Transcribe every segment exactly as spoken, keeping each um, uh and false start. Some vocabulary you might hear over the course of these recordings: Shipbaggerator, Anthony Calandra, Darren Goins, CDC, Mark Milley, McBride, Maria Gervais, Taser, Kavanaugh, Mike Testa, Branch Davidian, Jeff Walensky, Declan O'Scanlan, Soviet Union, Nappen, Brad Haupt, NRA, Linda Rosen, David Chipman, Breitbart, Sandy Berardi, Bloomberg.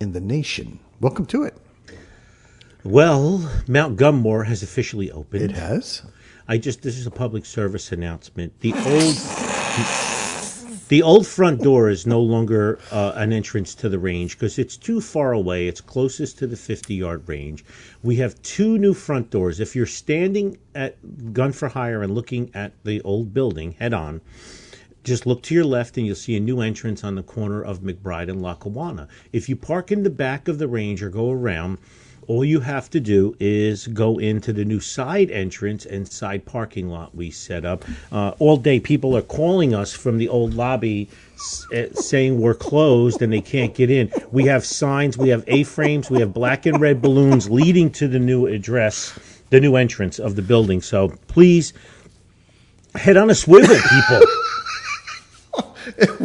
in the nation. Welcome to it. Well, Mount Gunmore has officially opened. It has. I just this is a public service announcement. The old the, the old front door is no longer uh, an entrance to the range because it's too far away. It's closest to the fifty-yard range. We have two new front doors. If you're standing at Gun For Hire and looking at the old building head on, just look to your left and you'll see a new entrance on the corner of McBride and Lackawanna. If you park in the back of the range or go around, all you have to do is go into the new side entrance and side parking lot we set up. Uh, all day people are calling us from the old lobby s- saying we're closed and they can't get in. We have signs, we have A-frames, we have black and red balloons leading to the new address, the new entrance of the building. So please head on a swivel, people.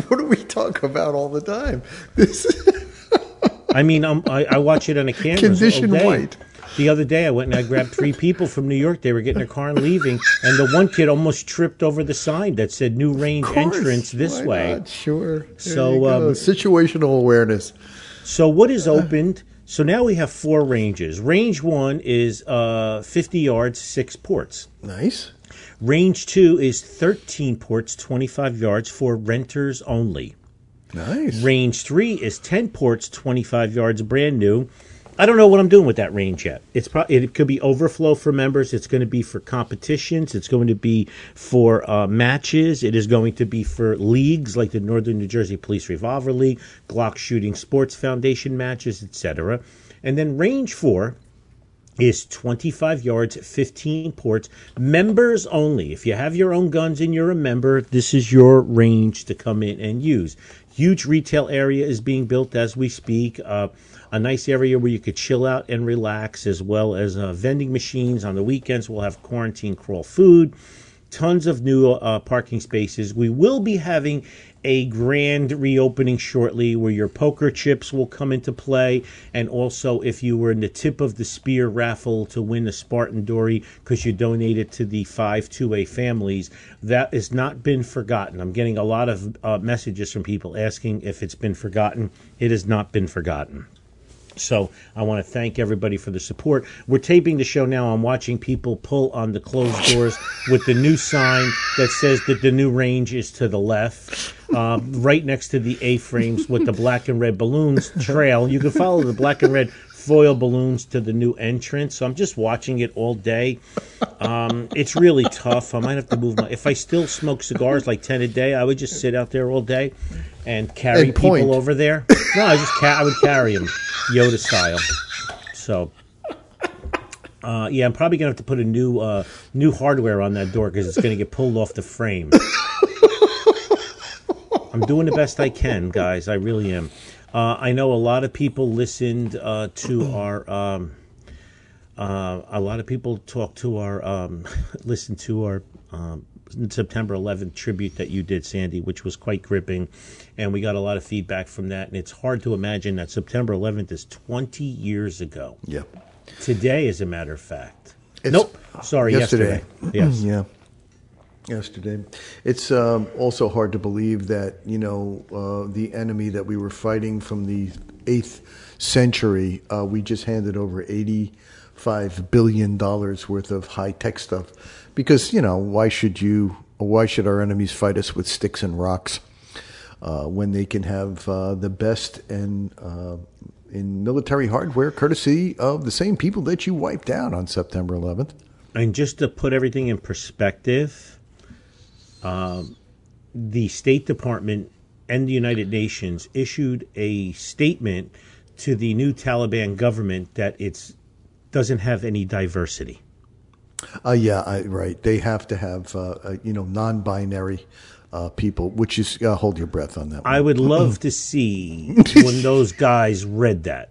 What do we talk about all the time? This is I mean, I'm, I, I watch it on a camera. Condition white. The other day I went and I grabbed three people from New York. They were getting their car and leaving, and the one kid almost tripped over the sign that said new range entrance this way. Not? Sure. There so um, situational awareness. So what is opened? So now we have four ranges. Range one is uh, fifty yards, six ports. Nice. Range two is thirteen ports, twenty-five yards for renters only. Nice. Range three is ten ports, twenty-five yards, brand new. I don't know what I'm doing with that range yet. It's pro- It could be overflow for members. It's going to be for competitions. It's going to be for uh, matches. It is going to be for leagues like the Northern New Jersey Police Revolver League, Glock Shooting Sports Foundation matches, et cetera. And then range four is twenty-five yards, fifteen ports, members only. If you have your own guns and you're a member, this is your range to come in and use. Huge retail area is being built as we speak. Uh, a nice area where you could chill out and relax, as well as uh, vending machines. On the weekends, we'll have quarantine crawl food. Tons of new uh, parking spaces. We will be having a grand reopening shortly where your poker chips will come into play. And also, if you were in the tip of the spear raffle to win the Spartan Dory because you donated to the five two A families, that has not been forgotten. I'm getting a lot of uh, messages from people asking if it's been forgotten. It has not been forgotten. So I want to thank everybody for the support. We're taping the show now. I'm watching people pull on the closed doors with the new sign that says that the new range is to the left, uh, right next to the A-frames with the black and red balloons trail. You can follow the black and red foil balloons to the new entrance. So I'm just watching it all day. Um, it's really tough. I might have to move my... If I still smoke cigars like ten a day, I would just sit out there all day and carry and people over there. No, I just ca- I would carry them, Yoda style. So, uh, yeah, I'm probably gonna have to put a new uh, new hardware on that door because it's gonna get pulled off the frame. I'm doing the best I can, guys. I really am. Uh, I know a lot of people listened uh, to our. Um, uh, a lot of people talk to our. Um, listen to our. Um, September eleventh tribute that you did, Sandy, which was quite gripping, and we got a lot of feedback from that, and it's hard to imagine that September eleventh is twenty years ago. Yeah. Today, as a matter of fact. It's nope. Sorry, yesterday. yesterday. Yes. Yeah. Yesterday. It's um, also hard to believe that, you know, uh, the enemy that we were fighting from the eighth century, uh, we just handed over eighty-five billion dollars worth of high-tech stuff. Because, you know, why should you, why should our enemies fight us with sticks and rocks uh, when they can have uh, the best and uh, in military hardware, courtesy of the same people that you wiped out on September eleventh? And just to put everything in perspective, um, the State Department and the United Nations issued a statement to the new Taliban government that it's doesn't have any diversity. Uh, yeah, I, right. They have to have, uh, uh, you know, non-binary uh, people, which is, uh, hold your breath on that one. I would love to see when those guys read that.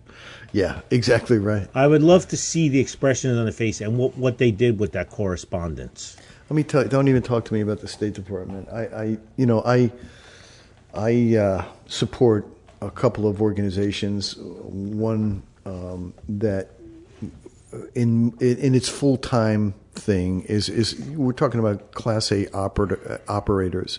Yeah, exactly right. I would love to see the expressions on the face and what, what they did with that correspondence. Let me tell you, don't even talk to me about the State Department. I, I you know, I, I uh, support a couple of organizations, one um, that in in its full-time thing is, is we're talking about Class A oper, operators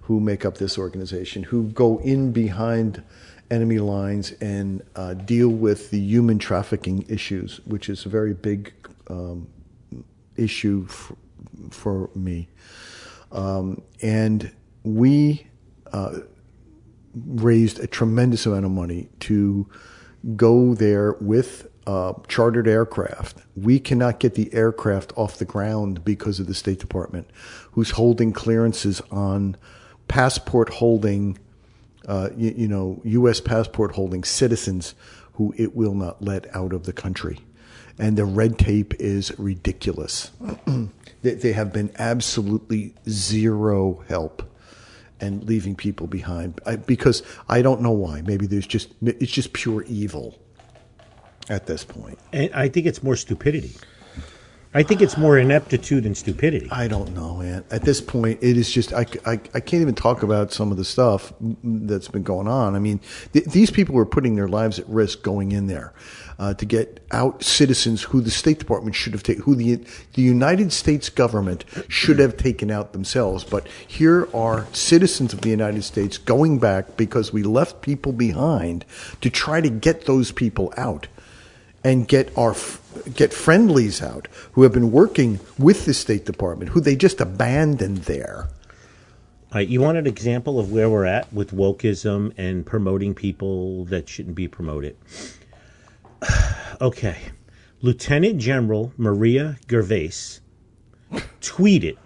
who make up this organization, who go in behind enemy lines and uh, deal with the human trafficking issues, which is a very big um, issue for, for me. Um, and we uh, raised a tremendous amount of money to go there with Uh, chartered aircraft. We cannot get the aircraft off the ground because of the State Department, who's holding clearances on passport holding, uh, you, you know, U S passport holding citizens who it will not let out of the country. And the red tape is ridiculous. they, they have been absolutely zero help and leaving people behind. I, because I don't know why. Maybe there's just, it's just pure evil at this point. And I think it's more stupidity. I think it's more ineptitude and stupidity. I don't know, man. At this point, it is just, I, I, I can't even talk about some of the stuff that's been going on. I mean, th- these people were putting their lives at risk going in there uh, to get out citizens who the State Department should have taken, who the, the United States government should have taken out themselves. But here are citizens of the United States going back because we left people behind to try to get those people out. And get our get friendlies out who have been working with the State Department, who they just abandoned there. All right, you want an example of where we're at with wokeism and promoting people that shouldn't be promoted? Okay, Lieutenant General Maria Gervais tweeted,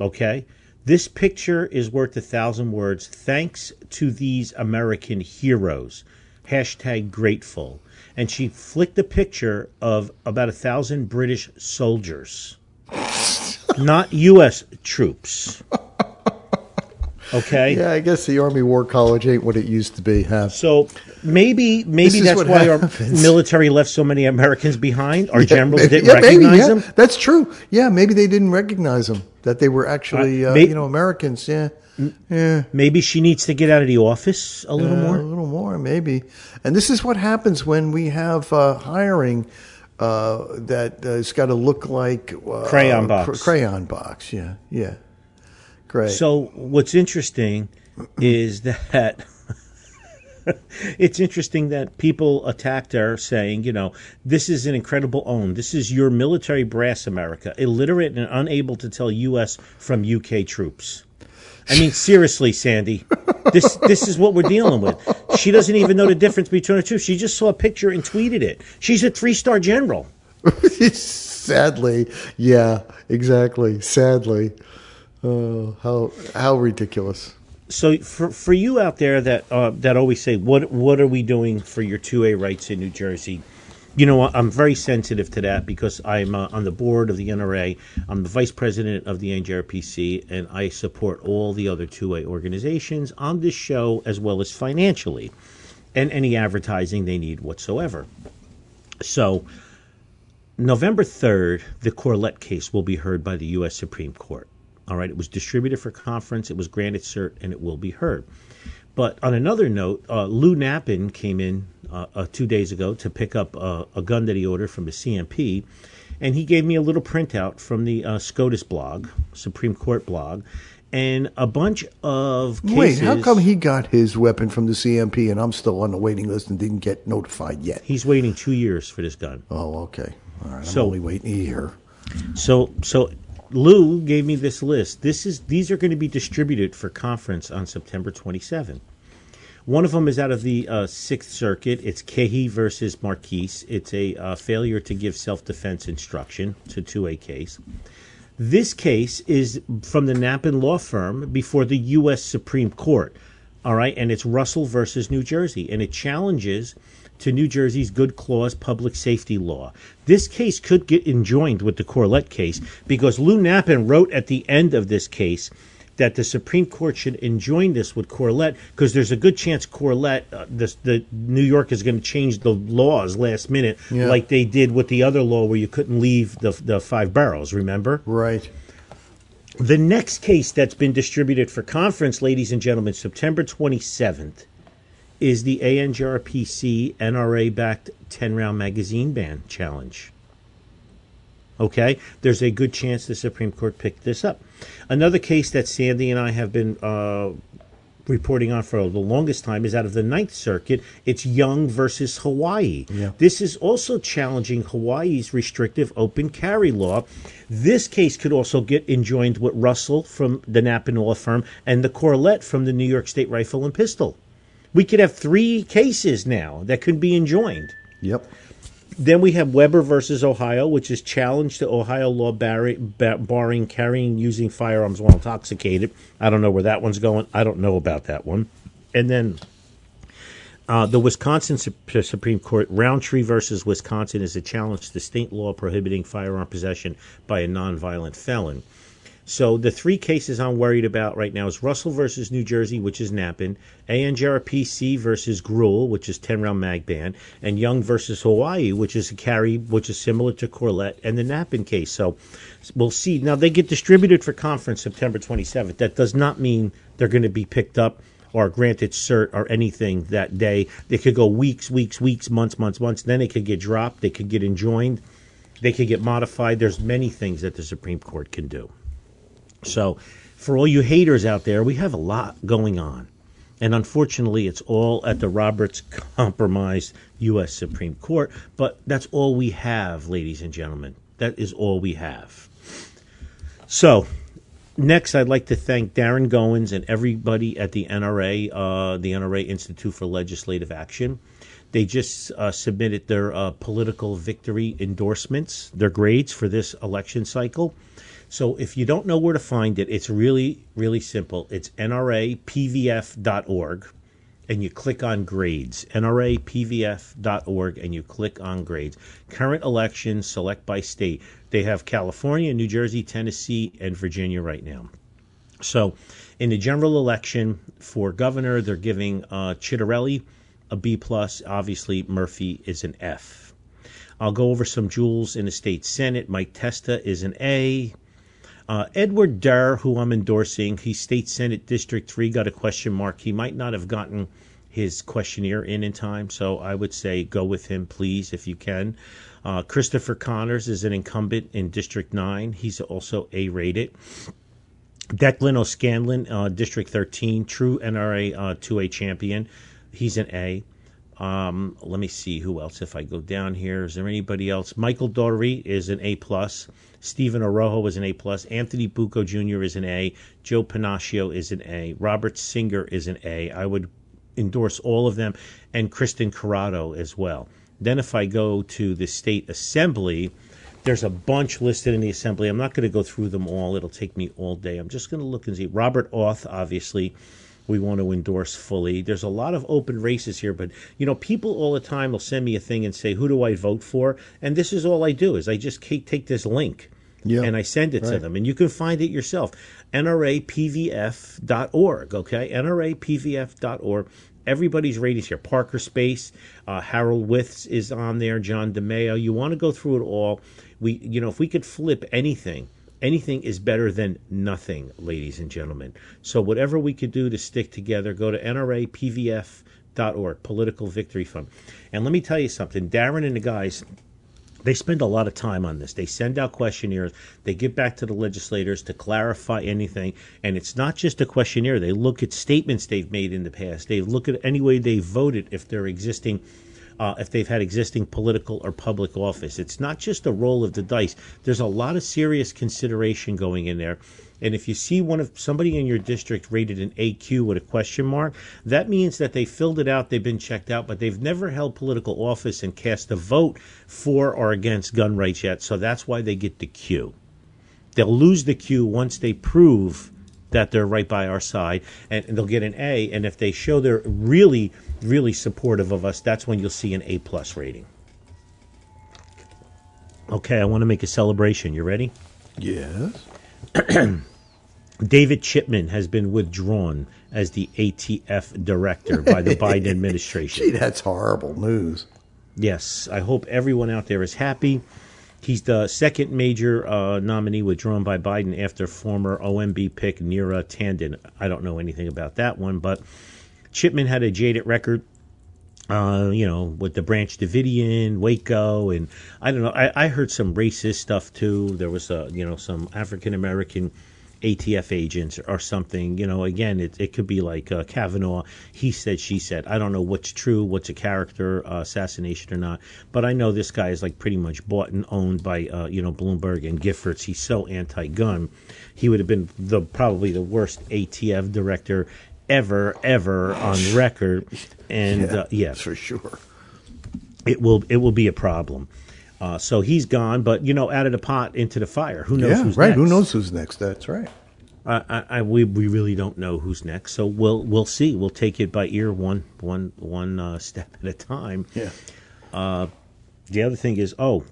okay, this picture is worth a thousand words. Thanks to these American heroes. Hashtag grateful. And she flicked a picture of about a thousand British soldiers, not U S troops. Okay. Yeah, I guess the Army War College ain't what it used to be. Huh? So maybe maybe that's why happens. Our military left so many Americans behind. Our yeah, generals maybe, didn't yeah, recognize maybe, yeah. them. That's true. Yeah, maybe they didn't recognize them, that they were actually uh, uh, maybe, you know Americans. Yeah. Yeah. Maybe she needs to get out of the office a little yeah, more. A little more, maybe. And this is what happens when we have uh, hiring uh, that uh, it's got to look like uh, crayon box. Uh, cr- crayon box. Yeah, yeah. Great. So what's interesting is that it's interesting that people attacked her, saying, you know, this is an incredible own. This is your military brass, America, illiterate and unable to tell U S from U K troops. I mean, seriously, Sandy, this this is what we're dealing with. She doesn't even know the difference between the two. She just saw a picture and tweeted it. She's a three-star general. Sadly, yeah, exactly. Sadly, oh, how how ridiculous. So for for you out there that uh, that always say, what what are we doing for your two A rights in New Jersey? You know, I'm very sensitive to that because I'm uh, on the board of the N R A. I'm the vice president of the A N J R P C, and I support all the other two A organizations on this show as well as financially and any advertising they need whatsoever. So November third, the Corlett case will be heard by the U S Supreme Court. All right, it was distributed for conference. It was granted cert, and it will be heard. But on another note, uh, Lou Nappen came in uh, uh, two days ago to pick up uh, a gun that he ordered from the C M P, and he gave me a little printout from the uh, SCOTUS blog, Supreme Court blog, and a bunch of cases. Wait, how come he got his weapon from the C M P and I'm still on the waiting list and didn't get notified yet? He's waiting two years for this gun. Oh, okay. All right, I'm so, only waiting a year. So, so... Lou gave me this list. This is These are going to be distributed for conference on September twenty-seventh. One of them is out of the uh, Sixth Circuit. It's Kehy versus Marquise. It's a uh, failure to give self-defense instruction. It's a two A case. This case is from the Nappen law firm before the U S Supreme Court, all right? And it's Russell versus New Jersey, and it challenges to New Jersey's good clause public safety law. This case could get enjoined with the Corlett case because Lou Nappen wrote at the end of this case that the Supreme Court should enjoin this with Corlett because there's a good chance Corlett, uh, this, the New York is going to change the laws last minute, yeah. like they did with the other law where you couldn't leave the the five boroughs, remember? Right. The next case that's been distributed for conference, ladies and gentlemen, September twenty-seventh, is the A N J R P C N R A-backed ten-round magazine ban challenge. Okay? There's a good chance the Supreme Court picked this up. Another case that Sandy and I have been uh, reporting on for the longest time is out of the Ninth Circuit. It's Young versus Hawaii. Yeah. This is also challenging Hawaii's restrictive open carry law. This case could also get enjoined with Russell from the Nappen law firm and the Corlett from the New York State Rifle and Pistol. We could have three cases now that could be enjoined. Yep. Then we have Weber versus Ohio, which is challenge to Ohio law bar- bar- barring carrying using firearms while intoxicated. I don't know where that one's going. I don't know about that one. And then uh, the Wisconsin Su- Supreme Court, Roundtree versus Wisconsin, is a challenge to state law prohibiting firearm possession by a nonviolent felon. So the three cases I'm worried about right now is Russell versus New Jersey, which is Nappen, A N J R P C versus Gruhl, which is ten-round mag ban, and Young versus Hawaii, which is a carry, which is similar to Corlett, and the Nappen case. So we'll see. Now, they get distributed for conference September twenty-seventh. That does not mean they're going to be picked up or granted cert or anything that day. They could go weeks, weeks, weeks, months, months, months. Then they could get dropped. They could get enjoined. They could get modified. There's many things that the Supreme Court can do. So for all you haters out there, we have a lot going on. And unfortunately, it's all at the Roberts compromised U S Supreme Court. But that's all we have, ladies and gentlemen. That is all we have. So next, I'd like to thank Darren Goins and everybody at the N R A, uh, the N R A Institute for Legislative Action. They just uh, submitted their uh, political victory endorsements, their grades for this election cycle. So if you don't know where to find it, it's really, really simple. It's N R A P V F dot org, and you click on grades. N R A P V F dot org, and you click on grades. Current elections, select by state. They have California, New Jersey, Tennessee, and Virginia right now. So in the general election for governor, they're giving uh, Ciattarelli a B plus. Obviously, Murphy is an F. I'll go over some jewels in the state Senate. Mike Testa is an A. Uh, Edward Durr, who I'm endorsing, he's State Senate District three, got a question mark. He might not have gotten his questionnaire in in time, so I would say go with him, please, if you can. Uh, Christopher Connors is an incumbent in District nine. He's also A-rated. Declan O'Scanlan, uh, District thirteen, true N R A uh, two A champion. He's an A. Um, let me see who else if I go down here. Is there anybody else? Michael Dory is an A plus. Stephen Orojo is an A plus. Anthony Bucco Junior is an A. Joe Panaccio is an A. Robert Singer is an A. I would endorse all of them. And Kristen Corrado as well. Then if I go to the State Assembly, there's a bunch listed in the Assembly. I'm not going to go through them all. It'll take me all day. I'm just going to look and see. Robert Auth, obviously, we want to endorse fully. There's a lot of open races here, but, you know, people all the time will send me a thing and say, who do I vote for? And this is all I do is I just take this link, yeah, and I send it right to them. And you can find it yourself, N R A P V F dot org, okay? N R A P V F dot org. Everybody's ratings here. Parker Space, uh, Harold Withs is on there, John DeMeo. You want to go through it all. We, you know, if we could flip anything, anything is better than nothing, ladies and gentlemen. So whatever we could do to stick together, go to N R A P V F dot org, Political Victory Fund. And let me tell you something. Darren and the guys, they spend a lot of time on this. They send out questionnaires. They get back to the legislators to clarify anything. And it's not just a questionnaire. They look at statements they've made in the past. They look at any way they voted if they're existing Uh, if they've had existing political or public office. It's not just a roll of the dice. There's a lot of serious consideration going in there. And if you see one of somebody in your district rated an A Q with a question mark, that means that they filled it out, they've been checked out, but they've never held political office and cast a vote for or against gun rights yet. So that's why they get the Q. They'll lose the queue once they prove that they're right by our side, and, and they'll get an A. And if they show they're really, really supportive of us, that's when you'll see an A-plus rating. Okay, I want to make a celebration. You ready? Yes. David Chipman has been withdrawn as the A T F director by the Biden administration. Gee, that's horrible news. Yes, I hope everyone out there is happy. He's the second major uh, nominee withdrawn by Biden after former O M B pick Neera Tanden. I don't know anything about that one, but Chipman had a jaded record, uh, you know, with the Branch Davidian, Waco, and I don't know. I, I heard some racist stuff, too. There was, a, you know, some African-American A T F agents or something. You know, again, it it could be like uh, Kavanaugh. He said, she said. I don't know what's true, what's a character uh, assassination or not. But I know this guy is like pretty much bought and owned by uh, you know, Bloomberg and Giffords. He's so anti-gun. He would have been the probably the worst A T F director ever, ever on record. And yeah, uh, yeah, for sure, it will it will be a problem. Uh, so he's gone, but, you know, out of the pot into the fire. Who knows yeah, who's right. next? Who knows who's next? That's right. Uh, I, I, we we really don't know who's next, so we'll we'll see. We'll take it by ear, one one one uh, step at a time. Yeah. Uh, the other thing is, oh,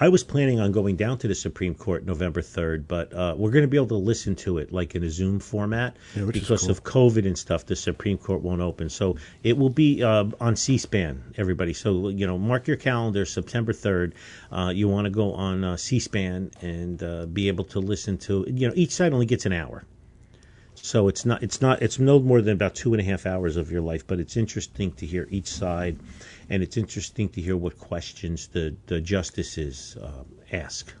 I was planning on going down to the Supreme Court November third, but uh, we're going to be able to listen to it like in a Zoom format yeah, because cool. of COVID and stuff. The Supreme Court won't open, so it will be uh, on C-SPAN. Everybody, so you know, mark your calendar, September third. Uh, you want to go on uh, C-SPAN and uh, be able to listen to. You know, each side only gets an hour, so it's not, it's not, it's no more than about two and a half hours of your life. But it's interesting to hear each side. And it's interesting to hear what questions the, the justices um, ask.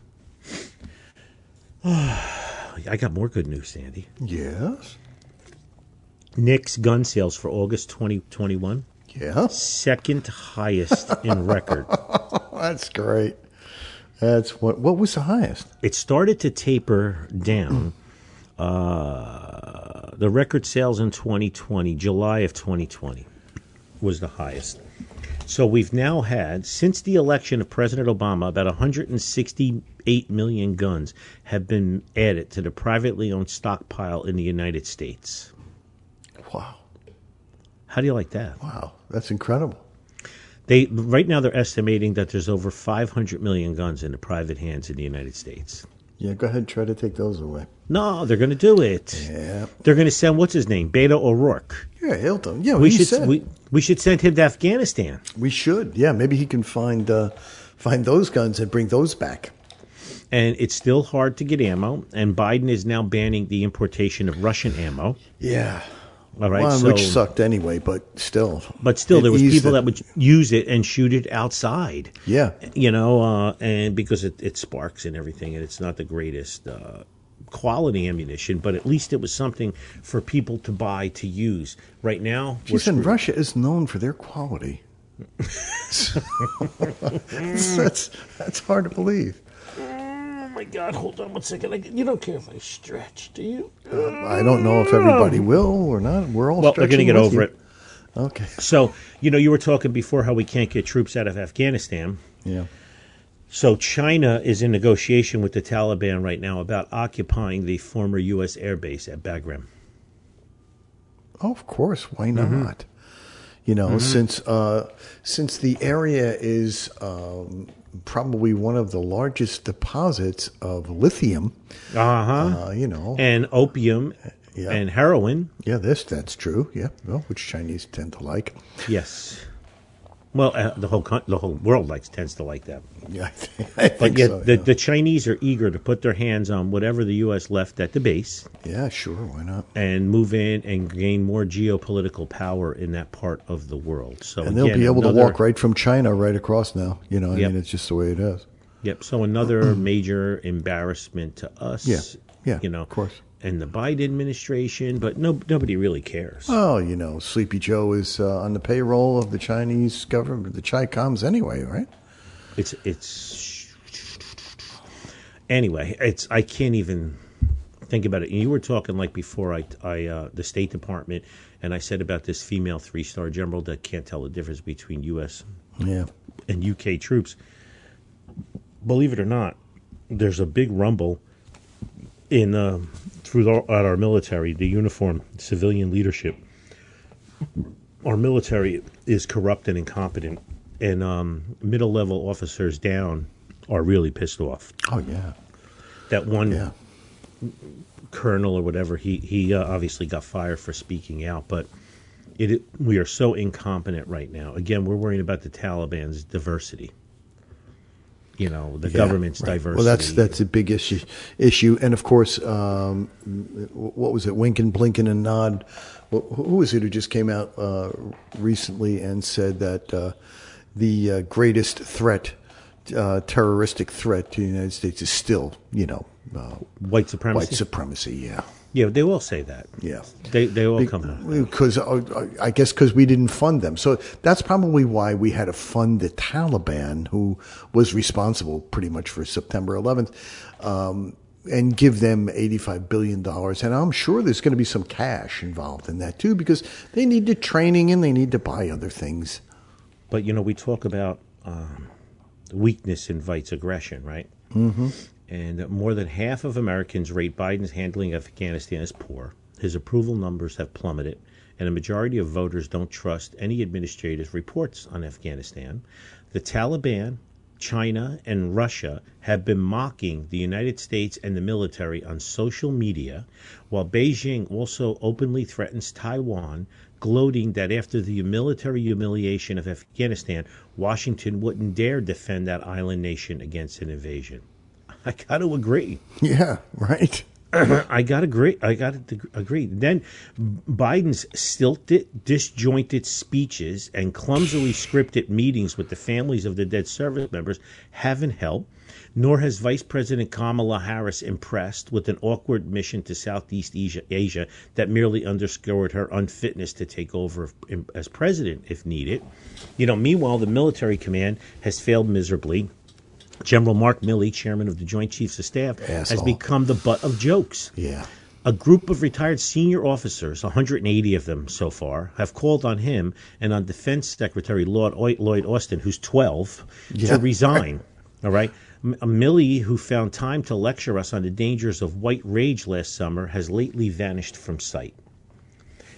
Oh, I got more good news, Sandy. Yes. Nick's gun sales for August twenty twenty-one. Yeah. Second highest in record. That's great. That's what. What was the highest? It started to taper down. uh, the record sales in twenty twenty, July of twenty twenty, was the highest. So we've now had, since the election of President Obama, about one hundred sixty-eight million guns have been added to the privately owned stockpile in the United States. Wow. How do you like that? Wow, that's incredible. They right now they're estimating that there's over five hundred million guns in the private hands in the United States. Yeah, go ahead and try to take those away. No, they're going to do it. Yeah. They're going to send, what's his name, Beto O'Rourke. Yeah, Hilton. Yeah, we should said. We, we should send him to Afghanistan. We should. Yeah, maybe he can find uh, find those guns and bring those back. And it's still hard to get ammo, and Biden is now banning the importation of Russian ammo. Yeah. All right, well, so, which sucked anyway, but still. But still, there was people it. that would use it and shoot it outside. Yeah, you know, uh, and because it, it sparks and everything, and it's not the greatest uh, quality ammunition, but at least it was something for people to buy to use. Right now, we're She's in Russia is known for their quality. so, that's that's hard to believe. Oh, my God. Hold on one second. I, you don't care if I stretch, do you? Uh, I don't know if everybody will or not. We're all well, stretching. Well, we're going to get over you. it. Okay. So, you know, you were talking before how we can't get troops out of Afghanistan. Yeah. So China is in negotiation with the Taliban right now about occupying the former U S airbase at Bagram. Oh, of course. Why not? Mm-hmm. You know, mm-hmm. since uh, since the area is... Um, probably one of the largest deposits of lithium. Uh-huh. Uh, you know. And opium yeah. and heroin. Yeah, this, that's true. Yeah, well, which Chinese tend to like. Yes. Well, uh, the whole the whole world likes tends to like that. Yeah, I think, I think but yet so, the, yeah. the Chinese are eager to put their hands on whatever the U S left at the base. Yeah, sure, why not? And move in and gain more geopolitical power in that part of the world. So and they'll again, be able another, to walk right from China right across now. You know, I yep. mean, it's just the way it is. Yep. So another major embarrassment to us. Yeah. Yeah. You know, of course. And the Biden administration, but no, nobody really cares. Well, you know, Sleepy Joe is uh, on the payroll of the Chinese government, the Chi-Coms anyway, right? It's it's anyway. It's I can't even think about it. You were talking like before. I I uh, the State Department, and I said about this female three-star general that can't tell the difference between U S yeah. and U K troops. Believe it or not, there's a big rumble in uh, through the, at our military, the uniform civilian leadership. Our military is corrupt and incompetent, and um, middle-level officers down are really pissed off. Oh, yeah. That one yeah. colonel or whatever, he, he uh, obviously got fired for speaking out, but it, it we are so incompetent right now. Again, we're worrying about the Taliban's diversity. You know, the yeah, government's right. diversity. Well, that's that's a big issue. issue. And, of course, um, what was it, Winkin, Blinken, and Nod? Well, who was it who just came out uh, recently and said that uh, the uh, greatest threat, uh, terroristic threat to the United States is still, you know, uh, white supremacy? White supremacy, yeah. Yeah, they all say that. Yeah. They they all Be- come out. Because, uh, I guess because we didn't fund them. So that's probably why we had to fund the Taliban, who was responsible pretty much for September eleventh, um, and give them eighty-five billion dollars. And I'm sure there's going to be some cash involved in that, too, because they need the training and they need to buy other things. But, you know, we talk about um, weakness invites aggression, right? Mm-hmm. And more than half of Americans rate Biden's handling of Afghanistan as poor. His approval numbers have plummeted, and a majority of voters don't trust any administrator's reports on Afghanistan. The Taliban, China, and Russia have been mocking the United States and the military on social media, while Beijing also openly threatens Taiwan, gloating that after the military humiliation of Afghanistan, Washington wouldn't dare defend that island nation against an invasion. I got to agree. Yeah, right. I got to agree. I got to agree. Then Biden's stilted, disjointed speeches and clumsily scripted meetings with the families of the dead service members haven't helped, nor has Vice President Kamala Harris impressed with an awkward mission to Southeast Asia, Asia that merely underscored her unfitness to take over as president if needed. You know, meanwhile, the military command has failed miserably. General Mark Milley, chairman of the Joint Chiefs of Staff, Asshole. has become the butt of jokes. Yeah. A group of retired senior officers, one hundred eighty of them so far, have called on him and on Defense Secretary Lord Lloyd Austin, who's twelve, yeah. to resign. All right? M- Milley, who found time to lecture us on the dangers of white rage last summer, has lately vanished from sight.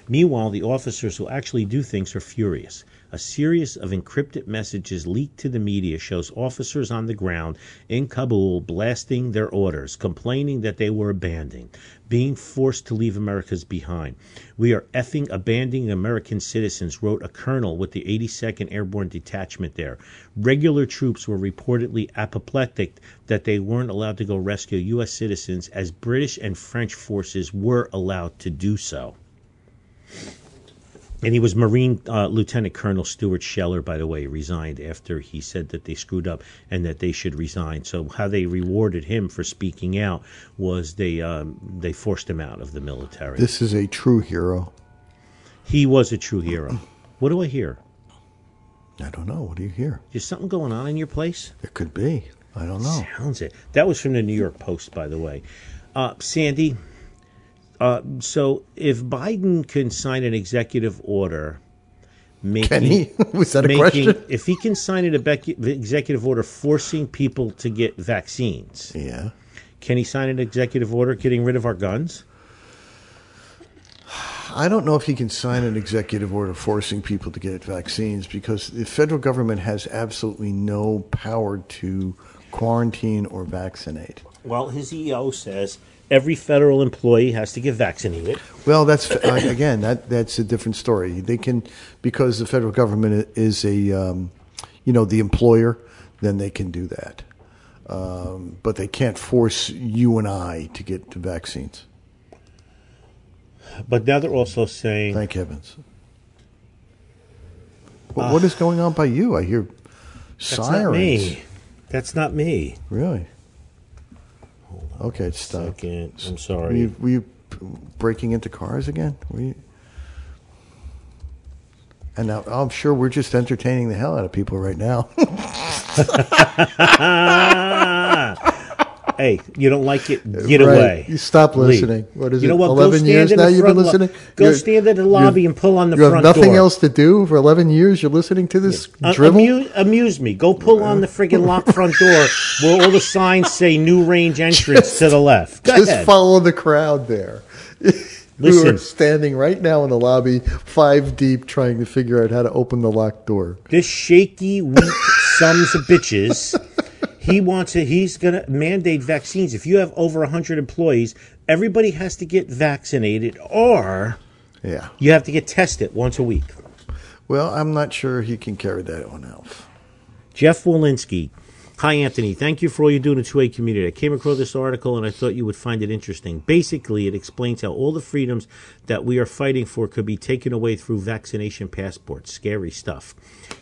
Meanwhile, the officers who actually do things are furious. A series of encrypted messages leaked to the media shows officers on the ground in Kabul blasting their orders, complaining that they were abandoned, being forced to leave Americans behind. "We are effing abandoning American citizens," wrote a colonel with the eighty-second Airborne Detachment there. Regular troops were reportedly apoplectic that they weren't allowed to go rescue U S citizens, as British and French forces were allowed to do so. And he was Marine uh, Lieutenant Colonel Stuart Scheller, by the way, resigned after he said that they screwed up and that they should resign. So how they rewarded him for speaking out was they um, they forced him out of the military. This is a true hero. He was a true hero. What do I hear? I don't know. What do you hear? Is something going on in your place? It could be. I don't know. Sounds it. That was from the New York Post, by the way. Uh, Sandy... Uh, so if Biden can sign an executive order, making, can he? Was that a making, question? If he can sign an executive order forcing people to get vaccines, yeah, can he sign an executive order getting rid of our guns? I don't know if he can sign an executive order forcing people to get vaccines, because the federal government has absolutely no power to quarantine or vaccinate. Well, his E O says every federal employee has to get vaccinated. Well, that's again that that's a different story. They can, because the federal government is a, um, you know, the employer. Then they can do that, um, but they can't force you and I to get the vaccines. But now they're also saying, thank heavens. Well, uh, what is going on by you? I hear sirens. That's not me. That's not me. Really. Okay, it's stuck. Second. I'm sorry. Were you, were you breaking into cars again? Were you? And now, I'm sure we're just entertaining the hell out of people right now. Hey, you don't like it? Get right. away. You stop listening. Leave. What is you know it? What? eleven years now you've been listening? Lo- go you're, stand in the lobby and pull on the front door. You have nothing door. else to do for eleven years? You're listening to this yeah. drivel? Uh, amuse, amuse me. Go pull uh, on the friggin' locked front door where all the signs say new range entrance just, to the left. Go just ahead. Follow the crowd there. Listen, we are standing right now in the lobby, five deep, trying to figure out how to open the locked door. This shaky, weak sons of bitches... He wants it. He's going to mandate vaccines. If you have over one hundred employees, everybody has to get vaccinated or yeah. you have to get tested once a week. Well, I'm not sure he can carry that on out. Jeff Walensky. Hi, Anthony. Thank you for all you do in the two A community. I came across this article, and I thought you would find it interesting. Basically, it explains how all the freedoms that we are fighting for could be taken away through vaccination passports. Scary stuff.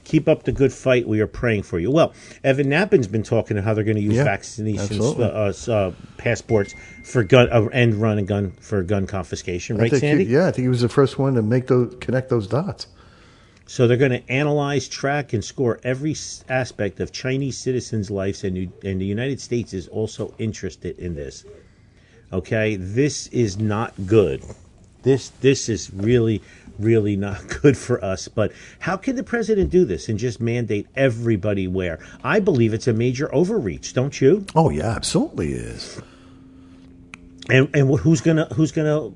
Keep up the good fight. We are praying for you. Well, Evan Nappen's been talking about how they're going to use yeah, vaccination uh, uh, passports for gun uh, and run and gun for gun confiscation. Right, Sandy? He, yeah, I think he was the first one to make those, connect those dots. So they're going to analyze, track, and score every aspect of Chinese citizens' lives, and, and the United States is also interested in this. Okay? This is not good. This this is really, really not good for us. But how can the president do this and just mandate everybody wear? I believe it's a major overreach, don't you? Oh, yeah, absolutely is. And and who's gonna who's gonna...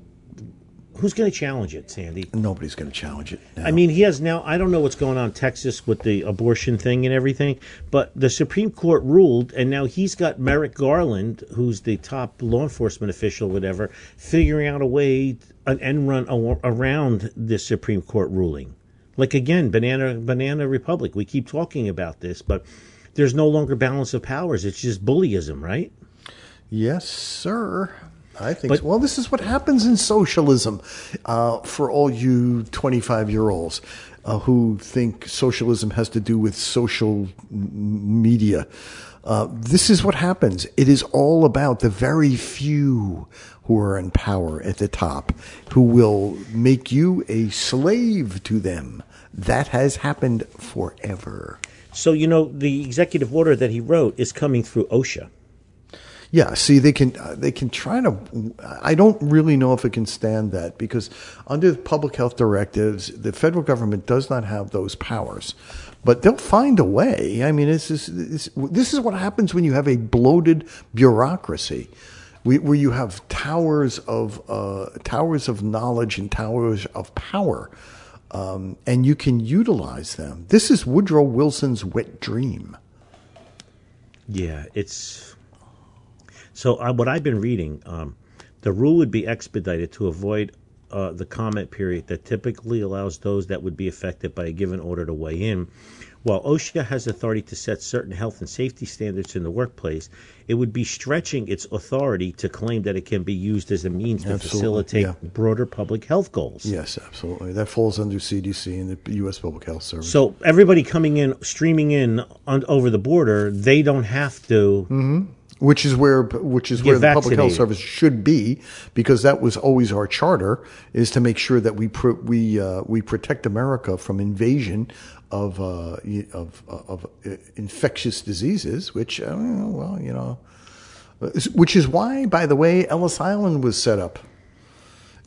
Who's going to challenge it, Sandy? Nobody's going to challenge it now. I mean, he has now, I don't know what's going on in Texas with the abortion thing and everything, but the Supreme Court ruled, and now he's got Merrick Garland, who's the top law enforcement official, whatever, figuring out a way, an end run around this Supreme Court ruling. Like, again, Banana, Banana Republic. We keep talking about this, but there's no longer balance of powers. It's just bullyism, right? Yes, sir. I think but, so. Well, this is what happens in socialism uh, for all you twenty-five-year-olds uh, who think socialism has to do with social m- media. Uh, this is what happens. It is all about the very few who are in power at the top who will make you a slave to them. That has happened forever. So, you know, the executive order that he wrote is coming through OSHA. Yeah, see, they can uh, they can try to. I don't really know if it can stand that, because under the public health directives, the federal government does not have those powers. But they'll find a way. I mean, this is this, this is what happens when you have a bloated bureaucracy, where you have towers of uh, towers of knowledge and towers of power, um, and you can utilize them. This is Woodrow Wilson's wet dream. Yeah, it's. So uh, what I've been reading, um, the rule would be expedited to avoid uh, the comment period that typically allows those that would be affected by a given order to weigh in. While OSHA has authority to set certain health and safety standards in the workplace, it would be stretching its authority to claim that it can be used as a means to absolutely. facilitate yeah. broader public health goals. Yes, absolutely. That falls under C D C and the U S Public Health Service. So everybody coming in, streaming in on, over the border, they don't have to... Mm-hmm. Which is where which is Get where the vaccinated. Public health service should be, because that was always our charter, is to make sure that we pro- we uh, we protect America from invasion of uh, of of uh, infectious diseases. Which uh, well, you know, which is why, by the way, Ellis Island was set up.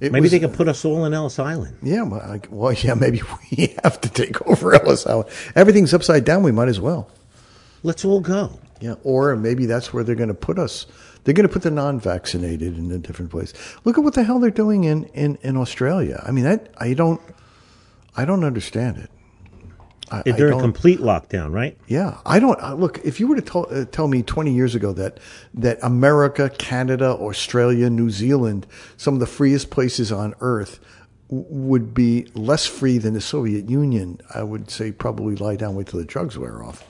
It maybe was, they could put us all in Ellis Island. Yeah, well, well, yeah, maybe we have to take over Ellis Island. Everything's upside down. We might as well. Let's all go. Yeah, or maybe that's where they're going to put us. They're going to put the non-vaccinated in a different place. Look at what the hell they're doing in, in, in Australia. I mean, that I don't, I don't understand it. I, they're I don't, a complete lockdown, right? Yeah, I don't I, look. If you were to tell, uh, tell me twenty years ago that that America, Canada, Australia, New Zealand, some of the freest places on earth, w- would be less free than the Soviet Union, I would say probably lie down, wait till the drugs wear off.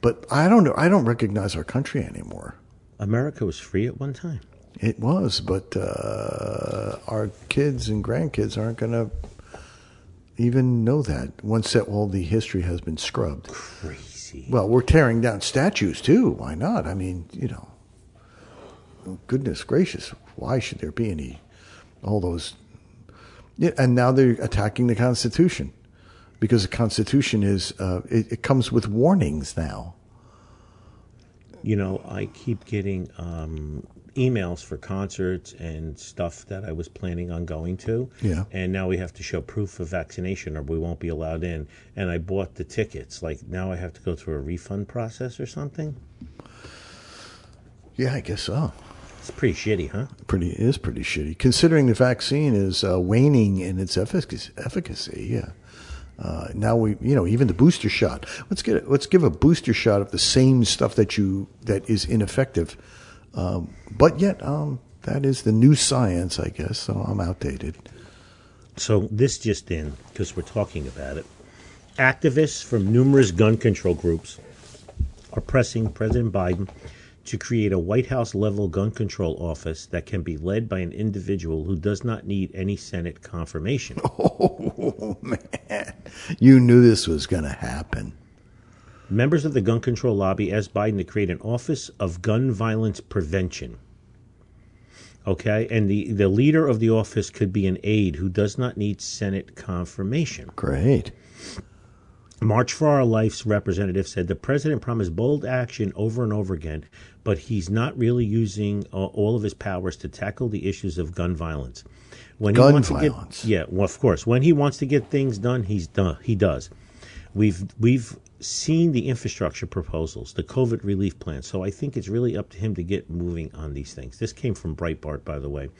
But I don't know. I don't recognize our country anymore. America was free at one time. It was, but uh, our kids and grandkids aren't going to even know that once that all the history has been scrubbed. Crazy. Well, we're tearing down statues too. Why not? I mean, you know, goodness gracious, why should there be any all those? Yeah, and now they're attacking the Constitution. Because the Constitution is, uh, it, it comes with warnings now. you know, I keep getting um, emails for concerts and stuff that I was planning on going to. Yeah. And now we have to show proof of vaccination or we won't be allowed in. And I bought the tickets. Like, now I have to go through a refund process or something? Yeah, I guess so. It's pretty shitty, huh? Pretty it is pretty shitty. Considering the vaccine is uh, waning in its effic- efficacy, yeah. Uh, now we, you know, even the booster shot. Let's get, let's give a booster shot of the same stuff that you that is ineffective, um, but yet um, that is the new science, I guess. So I'm outdated. So this just in, because we're talking about it, activists from numerous gun control groups are pressing President Biden to create a White House level gun control office that can be led by an individual who does not need any Senate confirmation. Oh man, you knew this was going to happen. Members of the gun control lobby asked Biden to create an office of gun violence prevention. Okay, and the, the leader of the office could be an aide who does not need Senate confirmation. Great. March for Our Life's representative said the president promised bold action over and over again, but he's not really using uh, all of his powers to tackle the issues of gun violence. When gun he wants violence. To get, yeah, well, of course. When he wants to get things done, he's done. He does. We've we've seen the infrastructure proposals, the COVID relief plan. So I think it's really up to him to get moving on these things. This came from Breitbart, by the way.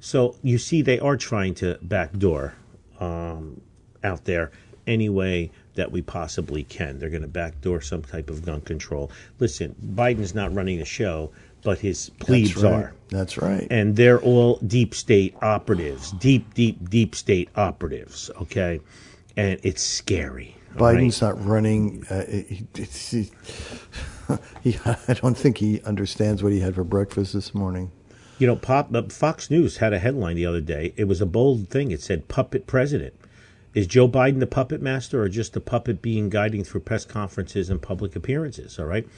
So you see, they are trying to backdoor um, out there anyway that we possibly can. They're going to backdoor some type of gun control. Listen, Biden's not running the show, but his plebes That's right. are. That's right. And they're all deep state operatives, deep, deep, deep state operatives, okay? And it's scary. Biden's right? not running. Uh, he, he, he, I don't think he understands what he had for breakfast this morning. You know, Pop, Fox News had a headline the other day. It was a bold thing. It said, "Puppet President." Is Joe Biden the puppet master or just the puppet being guiding through press conferences and public appearances? All right.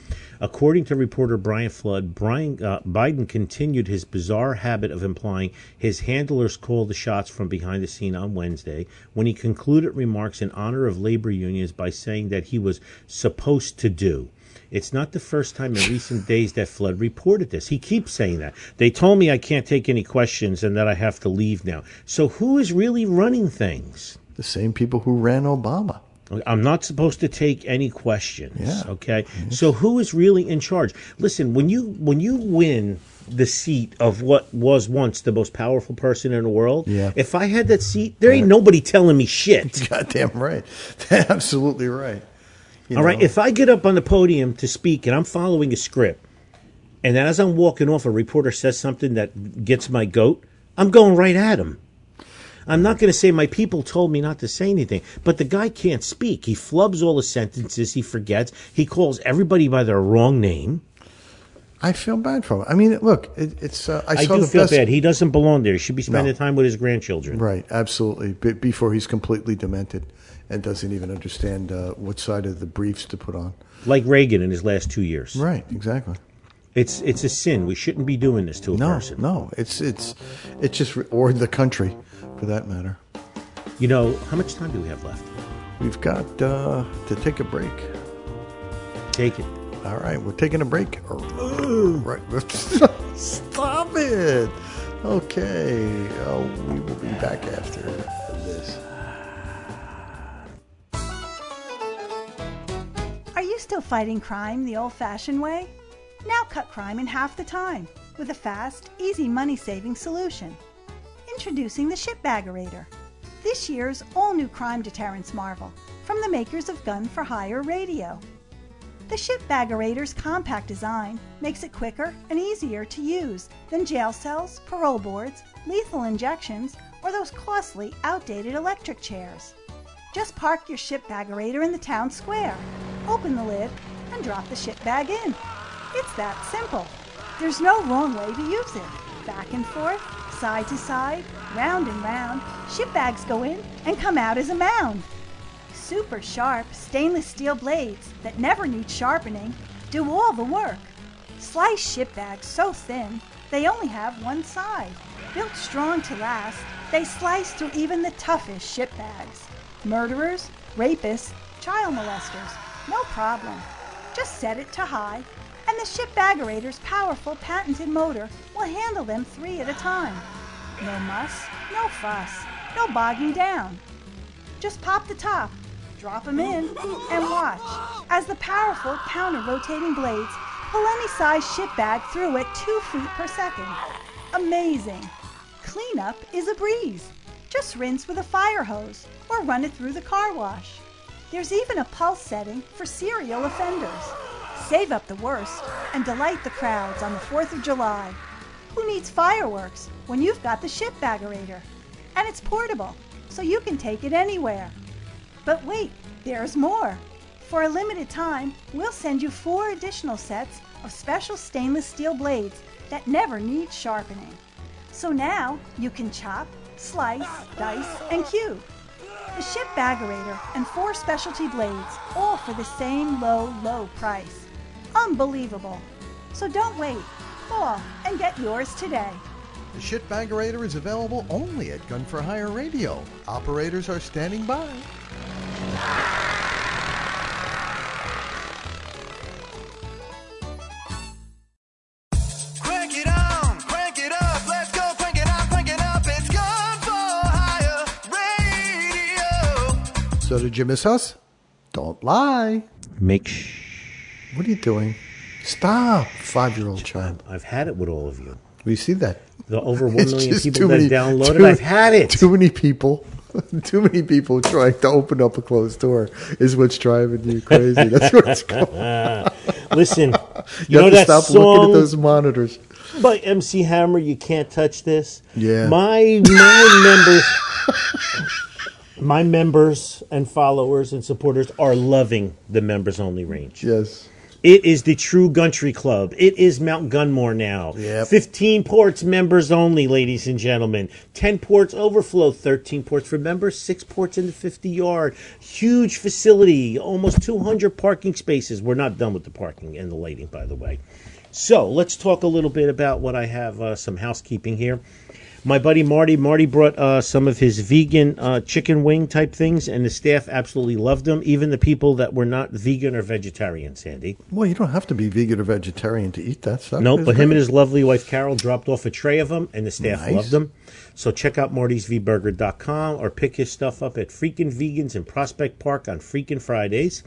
According to reporter Brian Flood, Brian, uh, Biden continued his bizarre habit of implying his handlers call the shots from behind the scene on Wednesday when he concluded remarks in honor of labor unions by saying that he was supposed to do. It's not the first time in recent days that Flood reported this. He keeps saying that. They told me I can't take any questions and that I have to leave now. So who is really running things? The same people who ran Obama. I'm not supposed to take any questions. Yeah. Okay. Yes. So who is really in charge? Listen, when you when you win the seat of what was once the most powerful person in the world, yeah. if I had that seat, there ain't nobody telling me shit. Goddamn right. Absolutely right. You All know. Right. If I get up on the podium to speak and I'm following a script, and as I'm walking off, a reporter says something that gets my goat, I'm going right at him. I'm not going to say my people told me not to say anything, but the guy can't speak. He flubs all the sentences. He forgets. He calls everybody by their wrong name. I feel bad for him. I mean, look, it, it's. Uh, I, I saw do the feel best... bad. He doesn't belong there. He should be spending no. time with his grandchildren. Right, absolutely. Be- before he's completely demented and doesn't even understand uh, what side of the briefs to put on. Like Reagan in his last two years. Right, exactly. It's it's a sin. We shouldn't be doing this to a no, person. No, no. It's it's it's just or the country, for that matter. You know, how much time do we have left? We've got uh, to take a break. Take it. All right, we're taking a break. Right. Stop it. Okay, uh, we will be back after this. Are you still fighting crime the old-fashioned way? Now cut crime in half the time with a fast, easy money-saving solution. Introducing the Shipbaggerator, this year's all-new crime deterrence marvel from the makers of Gun For Hire Radio. The Shipbaggerator's compact design makes it quicker and easier to use than jail cells, parole boards, lethal injections, or those costly, outdated electric chairs. Just park your Shipbaggerator in the town square, open the lid, and drop the shipbag in. It's that simple. There's no wrong way to use it. Back and forth, side to side, round and round, ship bags go in and come out as a mound. Super sharp stainless steel blades that never need sharpening do all the work. Slice ship bags so thin they only have one side. Built strong to last, they slice through even the toughest ship bags. Murderers, rapists, child molesters, no problem. Just set it to high. and the shipbaggerator's powerful patented motor will handle them three at a time. No muss, no fuss, no bogging down. Just pop the top, drop them in, and watch as the powerful counter-rotating blades pull any size shipbag through at two feet per second. Amazing! Cleanup is a breeze. Just rinse with a fire hose or run it through the car wash. There's even a pulse setting for serial offenders. Save up the worst and delight the crowds on the fourth of July. Who needs fireworks when you've got the shipbaggerator? And it's portable, so you can take it anywhere. But wait, there's more. For a limited time, we'll send you four additional sets of special stainless steel blades that never need sharpening. So now you can chop, slice, dice, and cube. The shipbaggerator and four specialty blades, all for the same low, low price. Unbelievable. So don't wait. Call and get yours today. The shipbaggerator is available only at Gun For Hire Radio. Operators are standing by. So did you miss us? Don't lie. Make sh- What are you doing? Stop, five-year-old child. I've had it with all of you. We see that. The over one million people that downloaded, too, I've had it. Too many people. Too many people trying to open up a closed door is what's driving you crazy. That's what's going on. Listen, you, you know have to that stop song? Looking at those monitors. By M C Hammer, You Can't Touch This. Yeah. My, my members... My members and followers and supporters are loving the members only range. Yes. It is the true Gantry Club. It is Mount Gunmore now. Yep. fifteen ports members only, ladies and gentlemen. ten ports overflow, thirteen ports for members, six ports in the fifty-yard. Huge facility, almost two hundred parking spaces. We're not done with the parking and the lighting, by the way. So let's talk a little bit about what I have, uh, some housekeeping here. My buddy Marty, Marty brought uh, some of his vegan uh, chicken wing type things, and the staff absolutely loved them, even the people that were not vegan or vegetarian, Sandy. Well, you don't have to be vegan or vegetarian to eat that stuff. No, nope, but him and his lovely wife, Carol, dropped off a tray of them, and the staff nice. loved them. So check out martys v burger dot com or pick his stuff up at Freakin' Vegans in Prospect Park on Freakin' Fridays.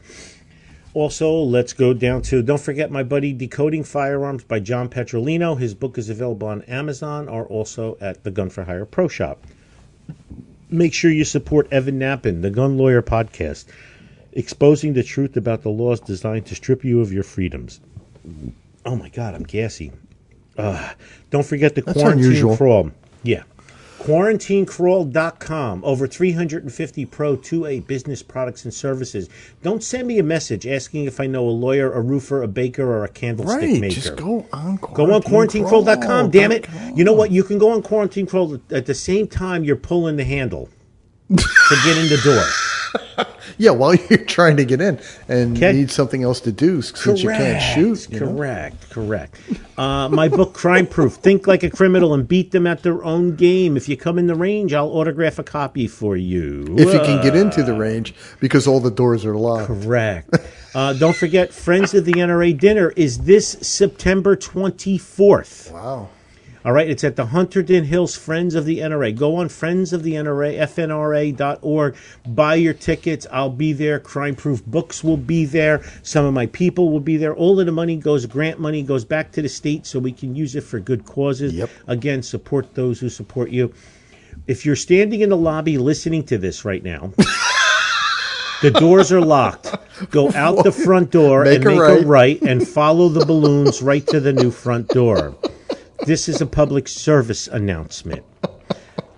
Also, let's go down to, don't forget my buddy Decoding Firearms by John Petrolino. His book is available on Amazon or also at the Gun For Hire Pro Shop. Make sure you support Evan Nappen, the Gun Lawyer Podcast, exposing the truth about the laws designed to strip you of your freedoms. Oh, my God, I'm gassy. Uh, don't forget the That's Quarantine unusual. Crawl. Yeah. quarantine crawl dot com. Over three hundred fifty pro two A business products and services. Don't send me a message asking if I know a lawyer, a roofer, a baker, or a candlestick right, maker. Right, just go on quarantine crawl. Go on quarantine crawl dot com, damn it. You know what? You can go on Quarantine Crawl at the same time you're pulling the handle to get in the door. Yeah, while you're trying to get in and okay. need something else to do since correct. you can't shoot. You correct, know? correct. Uh, my book, Crime Proof, Think Like a Criminal and Beat Them at Their Own Game. If you come in the range, I'll autograph a copy for you. If uh, you can get into the range because all the doors are locked. Correct. Uh, don't forget, Friends of the N R A Dinner is this September twenty-fourth. Wow. All right, it's at the Hunterdon Hills Friends of the N R A. Go on Friends of the N R A, F N R A dot org. Buy your tickets. I'll be there. Crime Proof Books will be there. Some of my people will be there. All of the money goes, grant money goes back to the state so we can use it for good causes. Yep. Again, support those who support you. If you're standing in the lobby listening to this right now, the doors are locked. Go out the front door make and make right. a right and follow the balloons right to the new front door. This is a public service announcement.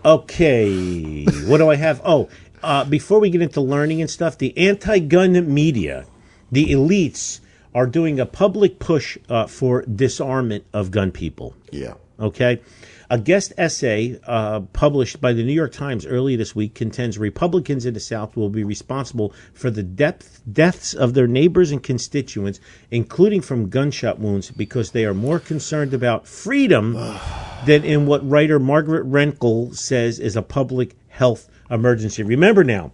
Okay, what do I have? Oh, uh, before we get into learning and stuff, the anti-gun media, the elites, are doing a public push uh, for disarmament of gun people. Yeah. Okay? A guest essay uh, published by the New York Times early this week contends Republicans in the South will be responsible for the depth, deaths of their neighbors and constituents, including from gunshot wounds, because they are more concerned about freedom than in what writer Margaret Renkel says is a public health emergency. Remember now,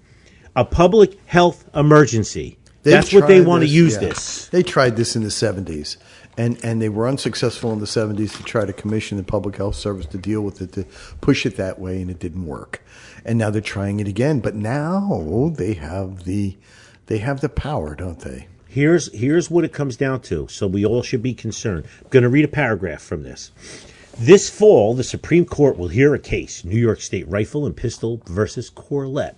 a public health emergency. They That's what they want this, to use yeah. this. They tried this in the seventies, and, and they were unsuccessful in the seventies to try to commission the Public Health Service to deal with it, to push it that way, and it didn't work. And now they're trying it again. But now they have the they have the power, don't they? Here's here's what it comes down to, so we all should be concerned. I'm going to read a paragraph from this. This fall, the Supreme Court will hear a case, New York State Rifle and Pistol versus Corlett,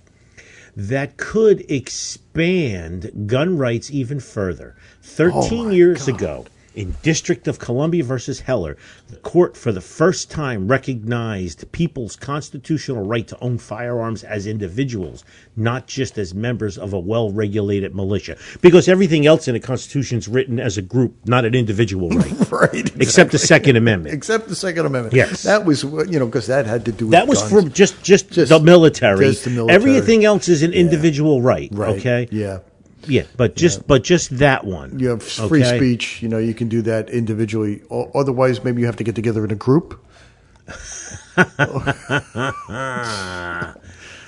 that could expand gun rights even further. Thirteen oh years God. ago, in District of Columbia versus Heller, the court for the first time recognized people's constitutional right to own firearms as individuals, not just as members of a well-regulated militia. Because everything else in the Constitution is written as a group, not an individual right. Right. Exactly. Except the Second Amendment. Except the Second Amendment. Yes. That was, you know, because that had to do with That was guns. from just, just, just, the military. just the military. Everything else is an yeah. individual right. Right. Okay? Yeah. Yeah, but just yeah. but just that one. You have free okay? speech. You know, you can do that individually. O- otherwise, maybe you have to get together in a group.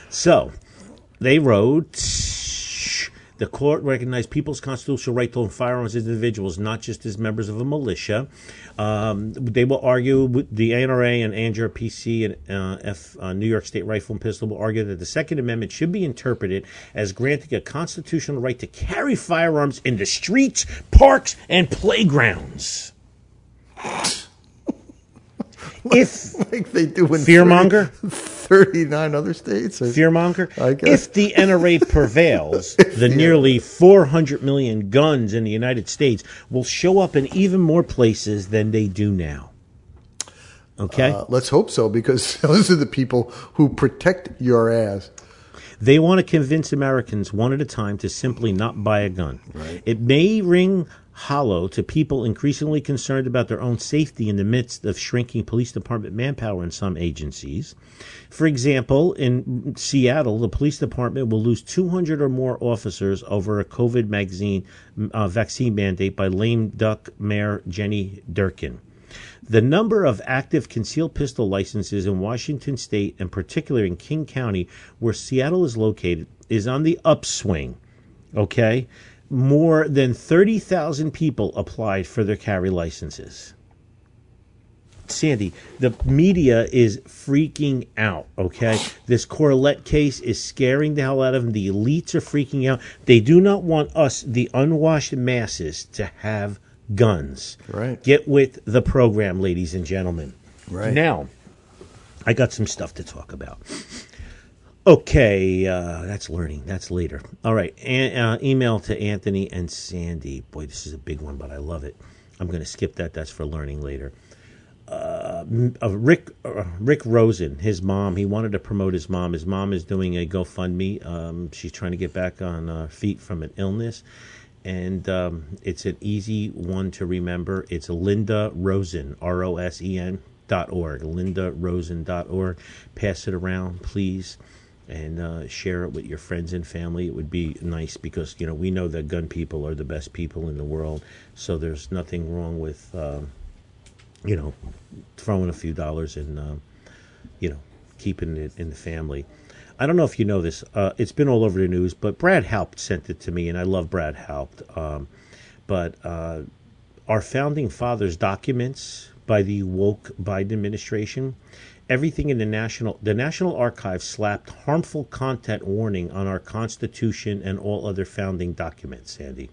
So, they wrote, the court recognized people's constitutional right to own firearms as individuals, not just as members of a militia. Um, they will argue, with the N R A and A N J R P C and uh, F, uh, New York State Rifle and Pistol will argue that the Second Amendment should be interpreted as granting a constitutional right to carry firearms in the streets, parks, and playgrounds. If like they do in fearmonger, thirty-nine other states. I, fearmonger. I guess. If the N R A prevails, the yeah. nearly four hundred million guns in the United States will show up in even more places than they do now. Okay, uh, let's hope so, because those are the people who protect your ass. They want to convince Americans one at a time to simply not buy a gun. Right. It may ring hollow to people increasingly concerned about their own safety in the midst of shrinking police department manpower in some agencies. For example, in Seattle, the police department will lose two hundred or more officers over a COVID vaccine, uh, vaccine mandate by lame duck Mayor Jenny Durkin. The number of active concealed pistol licenses in Washington state, and particularly in King County, where Seattle is located, is on the upswing, okay? More than thirty thousand people applied for their carry licenses. Sandy, the media is freaking out, okay? This Corlett case is scaring the hell out of them. The elites are freaking out. They do not want us, the unwashed masses, to have guns. Right. Get with the program, ladies and gentlemen. Right. Now, I got some stuff to talk about. Okay, uh, that's learning. That's later. All right, An- uh, email to Anthony and Sandy. Boy, this is a big one, but I love it. I'm going to skip that. That's for learning later. Uh, uh, Rick uh, Rick Rosen, his mom, he wanted to promote his mom. His mom is doing a GoFundMe. Um, she's trying to get back on her uh, feet from an illness. And um, it's an easy one to remember. It's Linda Rosen, R O S E N dot org, linda rosen dot org. Pass it around, please. And uh, share it with your friends and family. It would be nice because, you know, we know that gun people are the best people in the world. So there's nothing wrong with, uh, you know, throwing a few dollars and, uh, you know, keeping it in the family. I don't know if you know this. Uh, it's been all over the news, but Brad Haupt sent it to me, and I love Brad Haupt. Um, but uh, our founding fathers' documents by the woke Biden administration, everything in the National the National Archives slapped harmful content warning on our Constitution and all other founding documents, Sandy.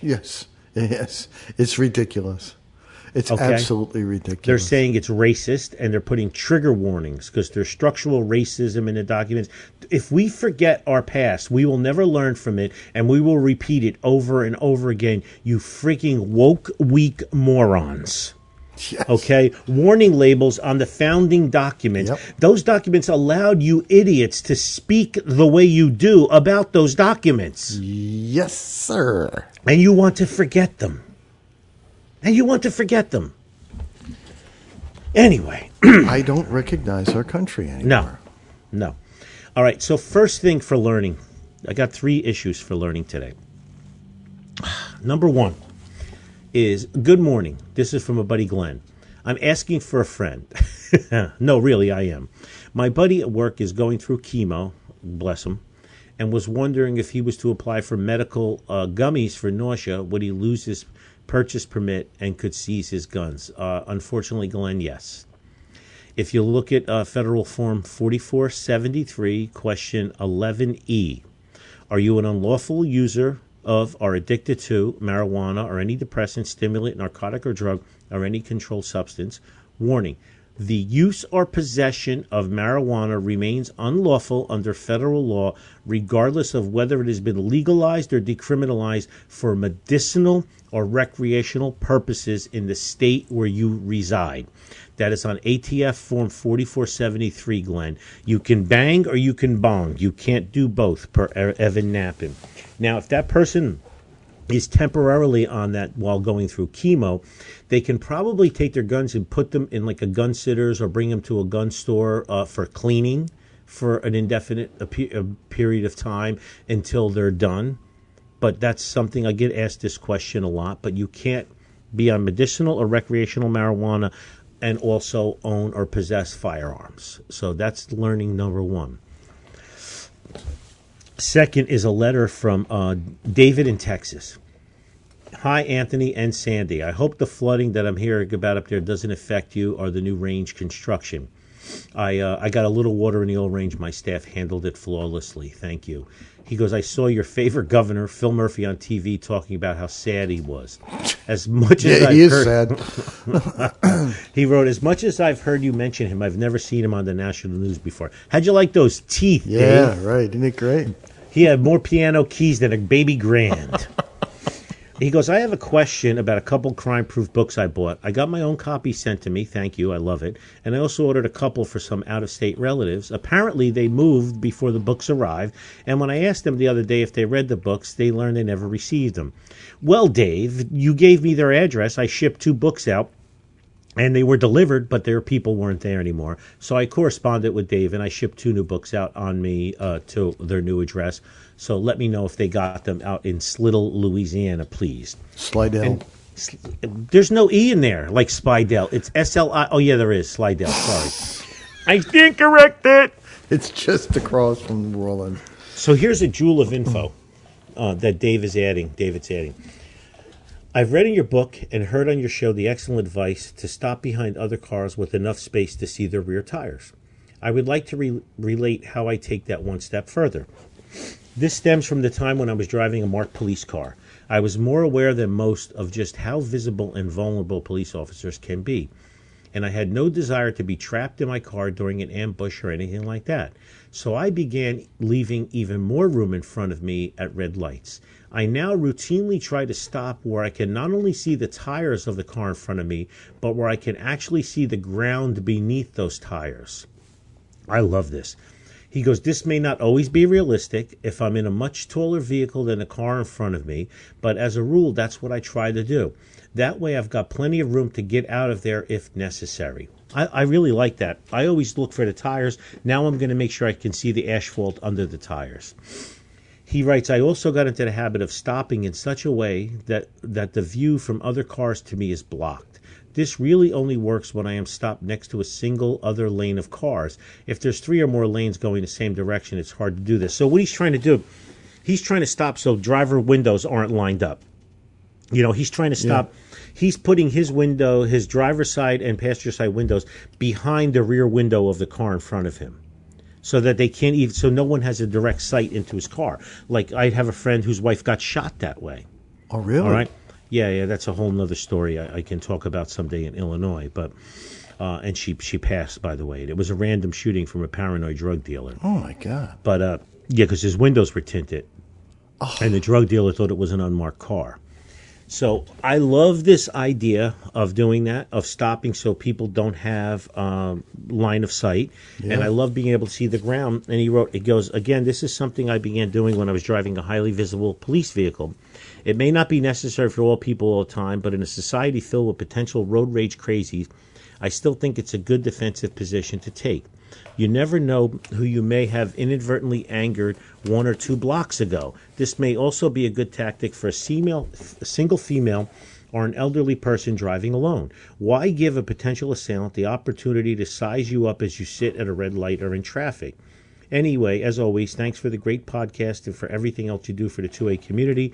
Yes, yes. It's ridiculous. It's okay. absolutely ridiculous. They're saying it's racist, and they're putting trigger warnings because there's structural racism in the documents. If we forget our past, we will never learn from it, and we will repeat it over and over again, you freaking woke, weak morons. Yes. Okay, warning labels on the founding documents. Yep. Those documents allowed you idiots to speak the way you do about those documents. Yes, sir. And you want to forget them. And you want to forget them. Anyway. I don't recognize our country anymore. No, no. All right, so first thing for learning. I got three issues for learning today. Number one. Is, good morning. This is from a buddy, Glenn. I'm asking for a friend. No, really, I am. My buddy at work is going through chemo, bless him, and was wondering if he was to apply for medical uh, gummies for nausea, would he lose his purchase permit and could seize his guns? Uh, unfortunately, Glenn, yes. If you look at uh, Federal Form forty-four seventy-three, Question eleven E, are you an unlawful user of or addicted to marijuana or any depressant, stimulant, narcotic or drug, or any controlled substance? Warning, the use or possession of marijuana remains unlawful under federal law, regardless of whether it has been legalized or decriminalized for medicinal or recreational purposes in the state where you reside. That is on A T F Form forty-four seventy-three, Glenn. You can bang or you can bong. You can't do both, per Evan Nappen. Now, if that person is temporarily on that while going through chemo, they can probably take their guns and put them in like a gun sitters or bring them to a gun store uh, for cleaning for an indefinite period of time until they're done. But that's something, I get asked this question a lot, but you can't be on medicinal or recreational marijuana and also own or possess firearms. So that's learning number one. Second is a letter from uh, David in Texas. Hi, Anthony and Sandy. I hope the flooding that I'm hearing about up there doesn't affect you or the new range construction. I uh, I got a little water in the old range. My staff handled it flawlessly. Thank you. He goes, I saw your favorite governor, Phil Murphy, on T V talking about how sad he was. As much as yeah, I've he is heard, sad. He wrote, as much as I've heard you mention him, I've never seen him on the national news before. How'd you like those teeth, yeah, Dave? Right. Isn't it great? He had more piano keys than a baby grand. He goes, I have a question about a couple crime-proof books I bought. I got my own copy sent to me. Thank you. I love it. And I also ordered a couple for some out-of-state relatives. Apparently, they moved before the books arrived. And when I asked them the other day if they read the books, they learned they never received them. Well, Dave, you gave me their address. I shipped two books out, and they were delivered, but their people weren't there anymore. So I corresponded with Dave, and I shipped two new books out on me uh, to their new address. So let me know if they got them out in Slidell, Louisiana, please. Slidell. And there's no E in there, like Spidell. It's S L I. Oh, yeah, there is. Slidell. Sorry. I didn't correct it. It's just across from Roland. So here's a jewel of info uh, that Dave is adding. David's adding. I've read in your book and heard on your show the excellent advice to stop behind other cars with enough space to see their rear tires. I would like to re- relate how I take that one step further. This stems from the time when I was driving a marked police car. I was more aware than most of just how visible and vulnerable police officers can be, and I had no desire to be trapped in my car during an ambush or anything like that. So I began leaving even more room in front of me at red lights. I now routinely try to stop where I can not only see the tires of the car in front of me, but where I can actually see the ground beneath those tires. I love this. He goes, this may not always be realistic if I'm in a much taller vehicle than the car in front of me, but as a rule, that's what I try to do. That way, I've got plenty of room to get out of there if necessary. I, I really like that. I always look for the tires. Now I'm going to make sure I can see the asphalt under the tires. He writes, I also got into the habit of stopping in such a way that, that the view from other cars to me is blocked. This really only works when I am stopped next to a single other lane of cars. If there's three or more lanes going the same direction, it's hard to do this. So what he's trying to do, he's trying to stop so driver windows aren't lined up. You know, he's trying to stop. Yeah. He's putting his window, his driver's side and passenger side windows behind the rear window of the car in front of him, so that they can't even, so no one has a direct sight into his car. Like I have a friend whose wife got shot that way. Oh, really? All right. Yeah, yeah, that's a whole other story I, I can talk about someday in Illinois. But uh, and she she passed, by the way. It was a random shooting from a paranoid drug dealer. Oh my God! But uh, yeah, because his windows were tinted, oh. And the drug dealer thought it was an unmarked car. So I love this idea of doing that, of stopping so people don't have um, line of sight. Yeah. And I love being able to see the ground. And he wrote, it goes, again, this is something I began doing when I was driving a highly visible police vehicle. It may not be necessary for all people all the time, but in a society filled with potential road rage crazies, I still think it's a good defensive position to take. You never know who you may have inadvertently angered one or two blocks ago. This may also be a good tactic for a, female, a single female or an elderly person driving alone. Why give a potential assailant the opportunity to size you up as you sit at a red light or in traffic? Anyway, as always, thanks for the great podcast and for everything else you do for the two A community.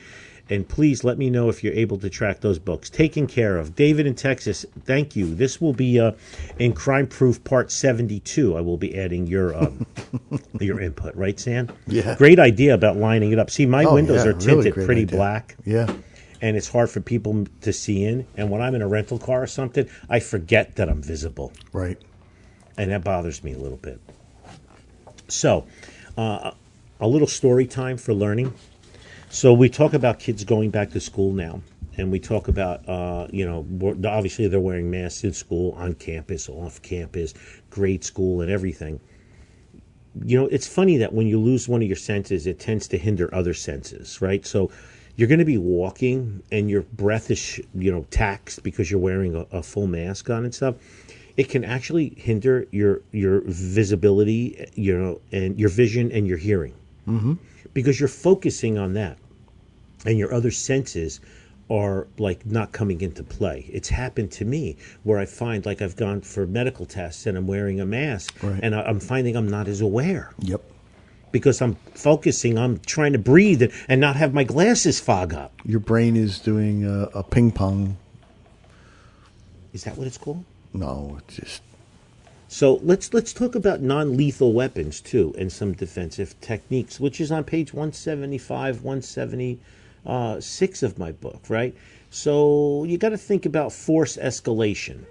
And please let me know if you're able to track those books. Taken care of. David in Texas, thank you. This will be uh, in Crime Proof Part seventy-two. I will be adding your um, your input. Right, Sam? Yeah. Great idea about lining it up. See, my oh, windows yeah, are tinted really pretty idea. black. Yeah. And it's hard for people to see in. And when I'm in a rental car or something, I forget that I'm visible. Right. And that bothers me a little bit. So, uh, a little story time for learning. So we talk about kids going back to school now, and we talk about, uh, you know, obviously they're wearing masks in school, on campus, off campus, grade school, and everything. You know, it's funny that when you lose one of your senses, it tends to hinder other senses, right? So you're going to be walking, and your breath is, you know, taxed because you're wearing a, a full mask on and stuff. It can actually hinder your your visibility, you know, and your vision and your hearing. Mm-hmm. Because you're focusing on that, and your other senses are like not coming into play. It's happened to me where I find like I've gone for medical tests and I'm wearing a mask, right. and I'm finding I'm not as aware. Yep. Because I'm focusing, I'm trying to breathe and, and not have my glasses fog up. Your brain is doing a, a ping pong. Is that what it's called? No, it's just. So let's let's talk about non-lethal weapons, too, and some defensive techniques, which is on page one seventy-five, one seventy-six of my book, right? So you got to think about force escalation.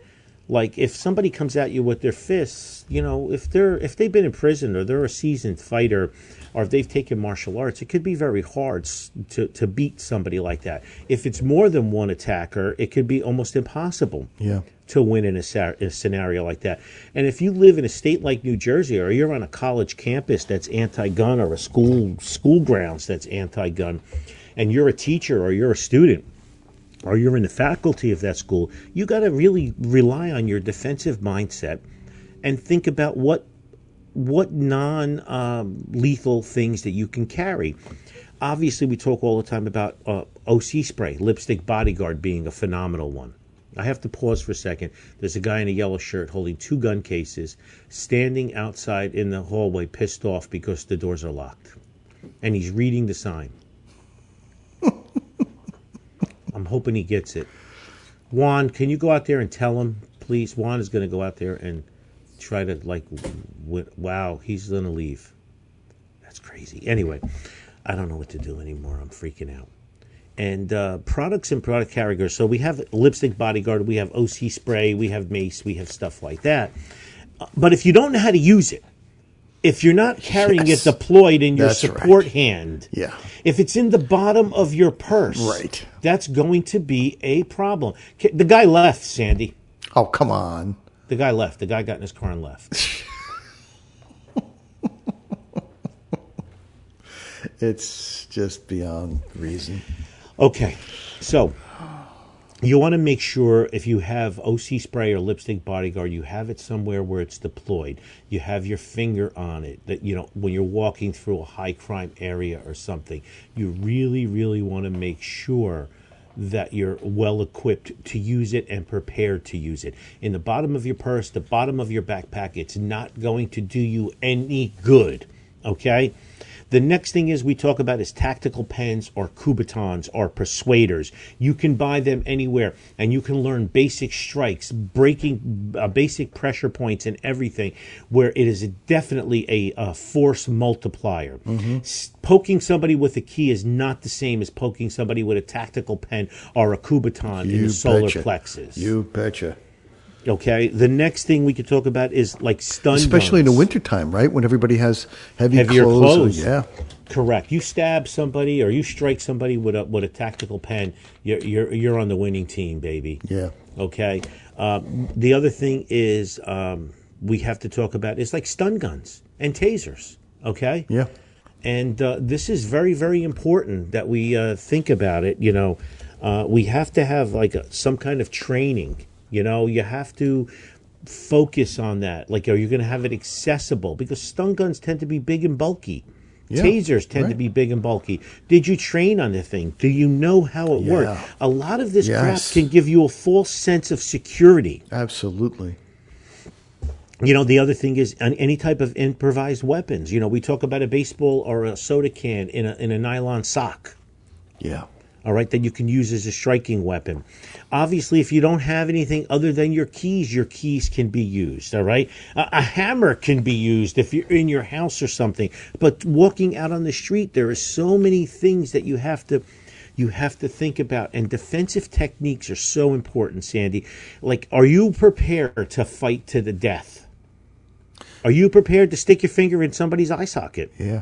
Like if somebody comes at you with their fists, you know, if they're if they've been in prison or they're a seasoned fighter or if they've taken martial arts, it could be very hard to, to beat somebody like that. If it's more than one attacker, it could be almost impossible. Yeah. to win in a, sa- a scenario like that. And if you live in a state like New Jersey or you're on a college campus that's anti-gun or a school school grounds that's anti-gun and you're a teacher or you're a student or you're in the faculty of that school, you got to really rely on your defensive mindset and think about what what non um, lethal things that you can carry. Obviously, we talk all the time about uh, O C spray, Lipstick Bodyguard being a phenomenal one. I have to pause for a second. There's a guy in a yellow shirt holding two gun cases, standing outside in the hallway, pissed off because the doors are locked. And he's reading the sign. I'm hoping he gets it. Juan, can you go out there and tell him, please? Juan is going to go out there and try to, like, w- wow, he's going to leave. That's crazy. Anyway, I don't know what to do anymore. I'm freaking out. And uh, products and product carriers. So we have Lipstick Bodyguard, we have O C spray, we have mace, we have stuff like that. Uh, but if you don't know how to use it, if you're not carrying yes. it deployed in your that's support right. hand, yeah. if it's in the bottom of your purse, right. that's going to be a problem. The guy left, Sandy. Oh, come on. The guy left. The guy got in his car and left. It's just beyond reason. Okay, so you want to make sure if you have O C spray or Lipstick Bodyguard, you have it somewhere where it's deployed. You have your finger on it. That you know when you're walking through a high crime area or something, you really, really want to make sure that you're well equipped to use it and prepared to use it. In the bottom of your purse, the bottom of your backpack, it's not going to do you any good. Okay. The next thing is we talk about is tactical pens or Cubatons or persuaders. You can buy them anywhere, and you can learn basic strikes, breaking uh, basic pressure points and everything where it is definitely a, a force multiplier. Mm-hmm. S- poking somebody with a key is not the same as poking somebody with a tactical pen or a Cubaton you in the solar betcha. plexus. You betcha. Okay, the next thing we could talk about is like stun Especially guns. In the wintertime, right? When everybody has heavy Heavier clothes. clothes. Yeah. Correct. You stab somebody or you strike somebody with a with a tactical pen, you're you're, you're on the winning team, baby. Yeah. Okay. Um, the other thing is um, we have to talk about is like stun guns and tasers, okay? Yeah. And uh, this is very, very important that we uh, think about it. You know, uh, we have to have like a, some kind of training. You know, you have to focus on that. Like, are you going to have it accessible? Because stun guns tend to be big and bulky. Yeah, Tasers tend right. to be big and bulky. Did you train on the thing? Do you know how it yeah. works? A lot of this yes. crap can give you a false sense of security. Absolutely. You know, the other thing is any type of improvised weapons. You know, we talk about a baseball or a soda can in a in a nylon sock. Yeah. All right, that you can use as a striking weapon. Obviously, if you don't have anything other than your keys, your keys can be used, all right? A, a hammer can be used if you're in your house or something. But walking out on the street, there are so many things that you have to... You have to think about, and defensive techniques are so important, Sandy. Like, are you prepared to fight to the death? Are you prepared to stick your finger in somebody's eye socket? Yeah,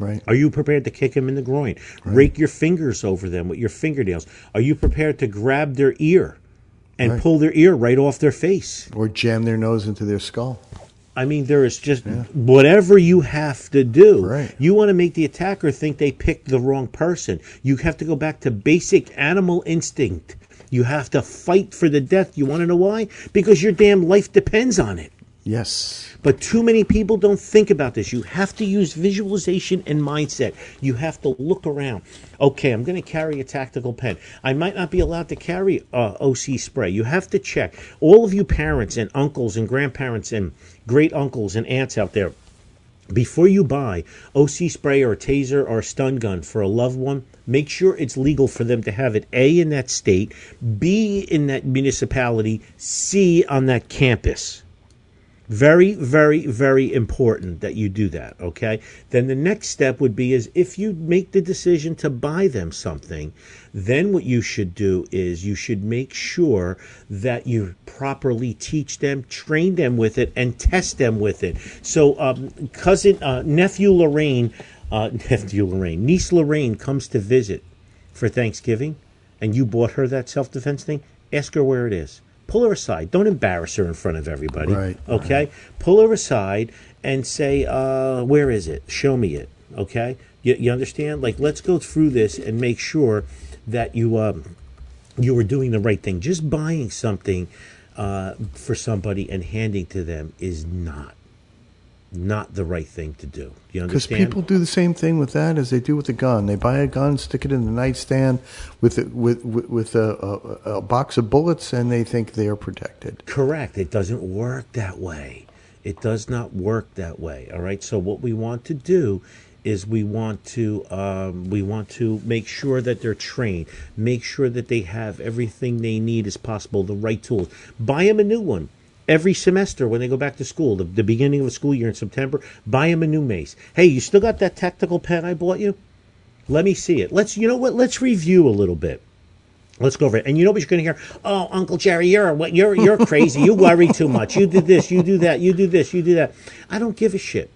right. Are you prepared to kick them in the groin? Right. Rake your fingers over them with your fingernails? Are you prepared to grab their ear and right. pull their ear right off their face? Or jam their nose into their skull? I mean, there is just yeah. whatever you have to do. Right. You want to make the attacker think they picked the wrong person. You have to go back to basic animal instinct. You have to fight for the death. You want to know why? Because your damn life depends on it. Yes. But too many people don't think about this. You have to use visualization and mindset. You have to look around. Okay, I'm going to carry a tactical pen. I might not be allowed to carry uh, O C spray. You have to check. All of you parents and uncles and grandparents and great uncles and aunts out there, before you buy O C spray or a taser or a stun gun for a loved one, make sure it's legal for them to have it, A, in that state, B, in that municipality, C, on that campus. Very, very, very important that you do that, okay? Then the next step would be is if you make the decision to buy them something, then what you should do is you should make sure that you properly teach them, train them with it, and test them with it. So um, cousin, uh, nephew Lorraine, uh, nephew Lorraine, niece Lorraine comes to visit for Thanksgiving, and you bought her that self-defense thing, ask her where it is. Pull her aside. Don't embarrass her in front of everybody. Right. Okay? Right. Pull her aside and say, uh, where is it? Show me it. Okay? You, you understand? Like, let's go through this and make sure that you um, you were doing the right thing. Just buying something uh, for somebody and handing to them is not, not the right thing to do. You understand? Because people do the same thing with that as they do with a gun. They buy a gun, stick it in the nightstand with a, with with, with a, a, a box of bullets, and they think they are protected. Correct. It doesn't work that way. It does not work that way. All right. So what we want to do is we want to um, we want to make sure that they're trained, make sure that they have everything they need as possible, the right tools. Buy them a new one. Every semester when they go back to school, the, the beginning of the school year in September, buy them a new mace. Hey, you still got that tactical pen I bought you? Let me see it. Let's, you know what? Let's review a little bit. Let's go over it. And you know what you're going to hear? Oh, Uncle Jerry, you're what? You're you're crazy. You worry too much. You did this. You do that. You do this. You do that. I don't give a shit.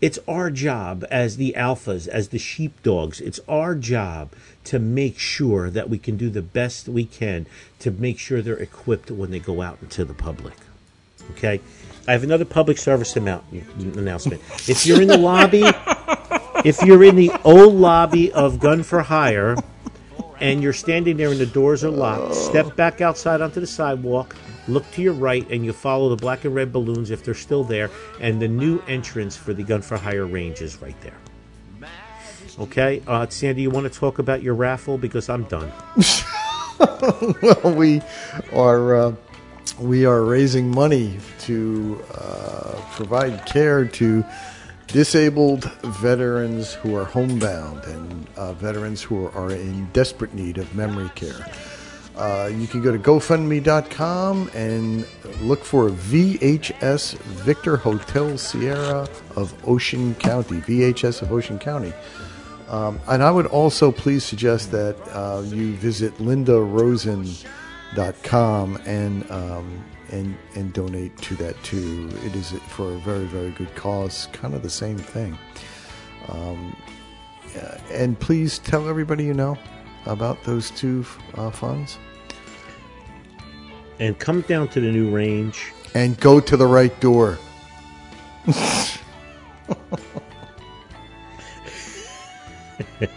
It's our job as the alphas, as the sheepdogs. It's our job to make sure that we can do the best we can to make sure they're equipped when they go out into the public. Okay, I have another public service announcement. If you're in the lobby, if you're in the old lobby of Gun For Hire and you're standing there and the doors are locked, step back outside onto the sidewalk, look to your right, and you'll follow the black and red balloons if they're still there, and the new entrance for the Gun For Hire range is right there. Okay, uh, Sandy, you want to talk about your raffle? Because I'm done. Well, we are... Uh... We are raising money to uh, provide care to disabled veterans who are homebound and uh, veterans who are in desperate need of memory care. Uh, you can go to go fund me dot com and look for V H S Victor Hotel Sierra of Ocean County, V H S of Ocean County. Um, and I would also please suggest that uh, you visit Linda Rosen dot com and um and and donate to that too. It is for a very, very good cause, kind of the same thing. Um yeah, and please tell everybody you know about those two uh, funds, and come down to the new range and go to the right door.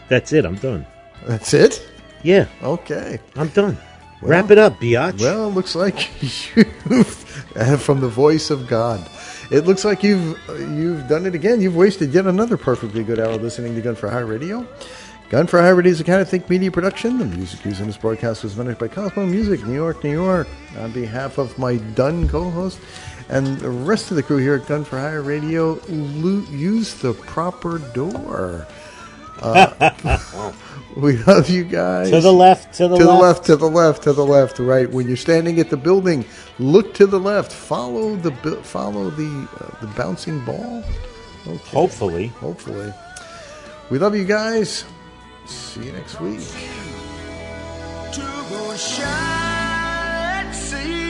That's it. I'm done. That's it. Yeah. Okay. I'm done. Well, wrap it up, biatch. Well, it looks like you've, from the voice of God, it looks like you've you've done it again. You've wasted yet another perfectly good hour listening to Gun For Hire Radio. Gun For Hire Radio is a kind of think media production. The music used in this broadcast was managed by Cosmo Music, New York, New York. On behalf of my done co-host and the rest of the crew here at Gun For Hire Radio lo- use the proper door. Uh, we love you guys. To the left, to the, to the left. left, to the left, to the left, right. When you're standing at the building, look to the left. Follow the follow the uh, the bouncing ball. Okay. Hopefully, hopefully. We love you guys. See you next week. To go shine, see.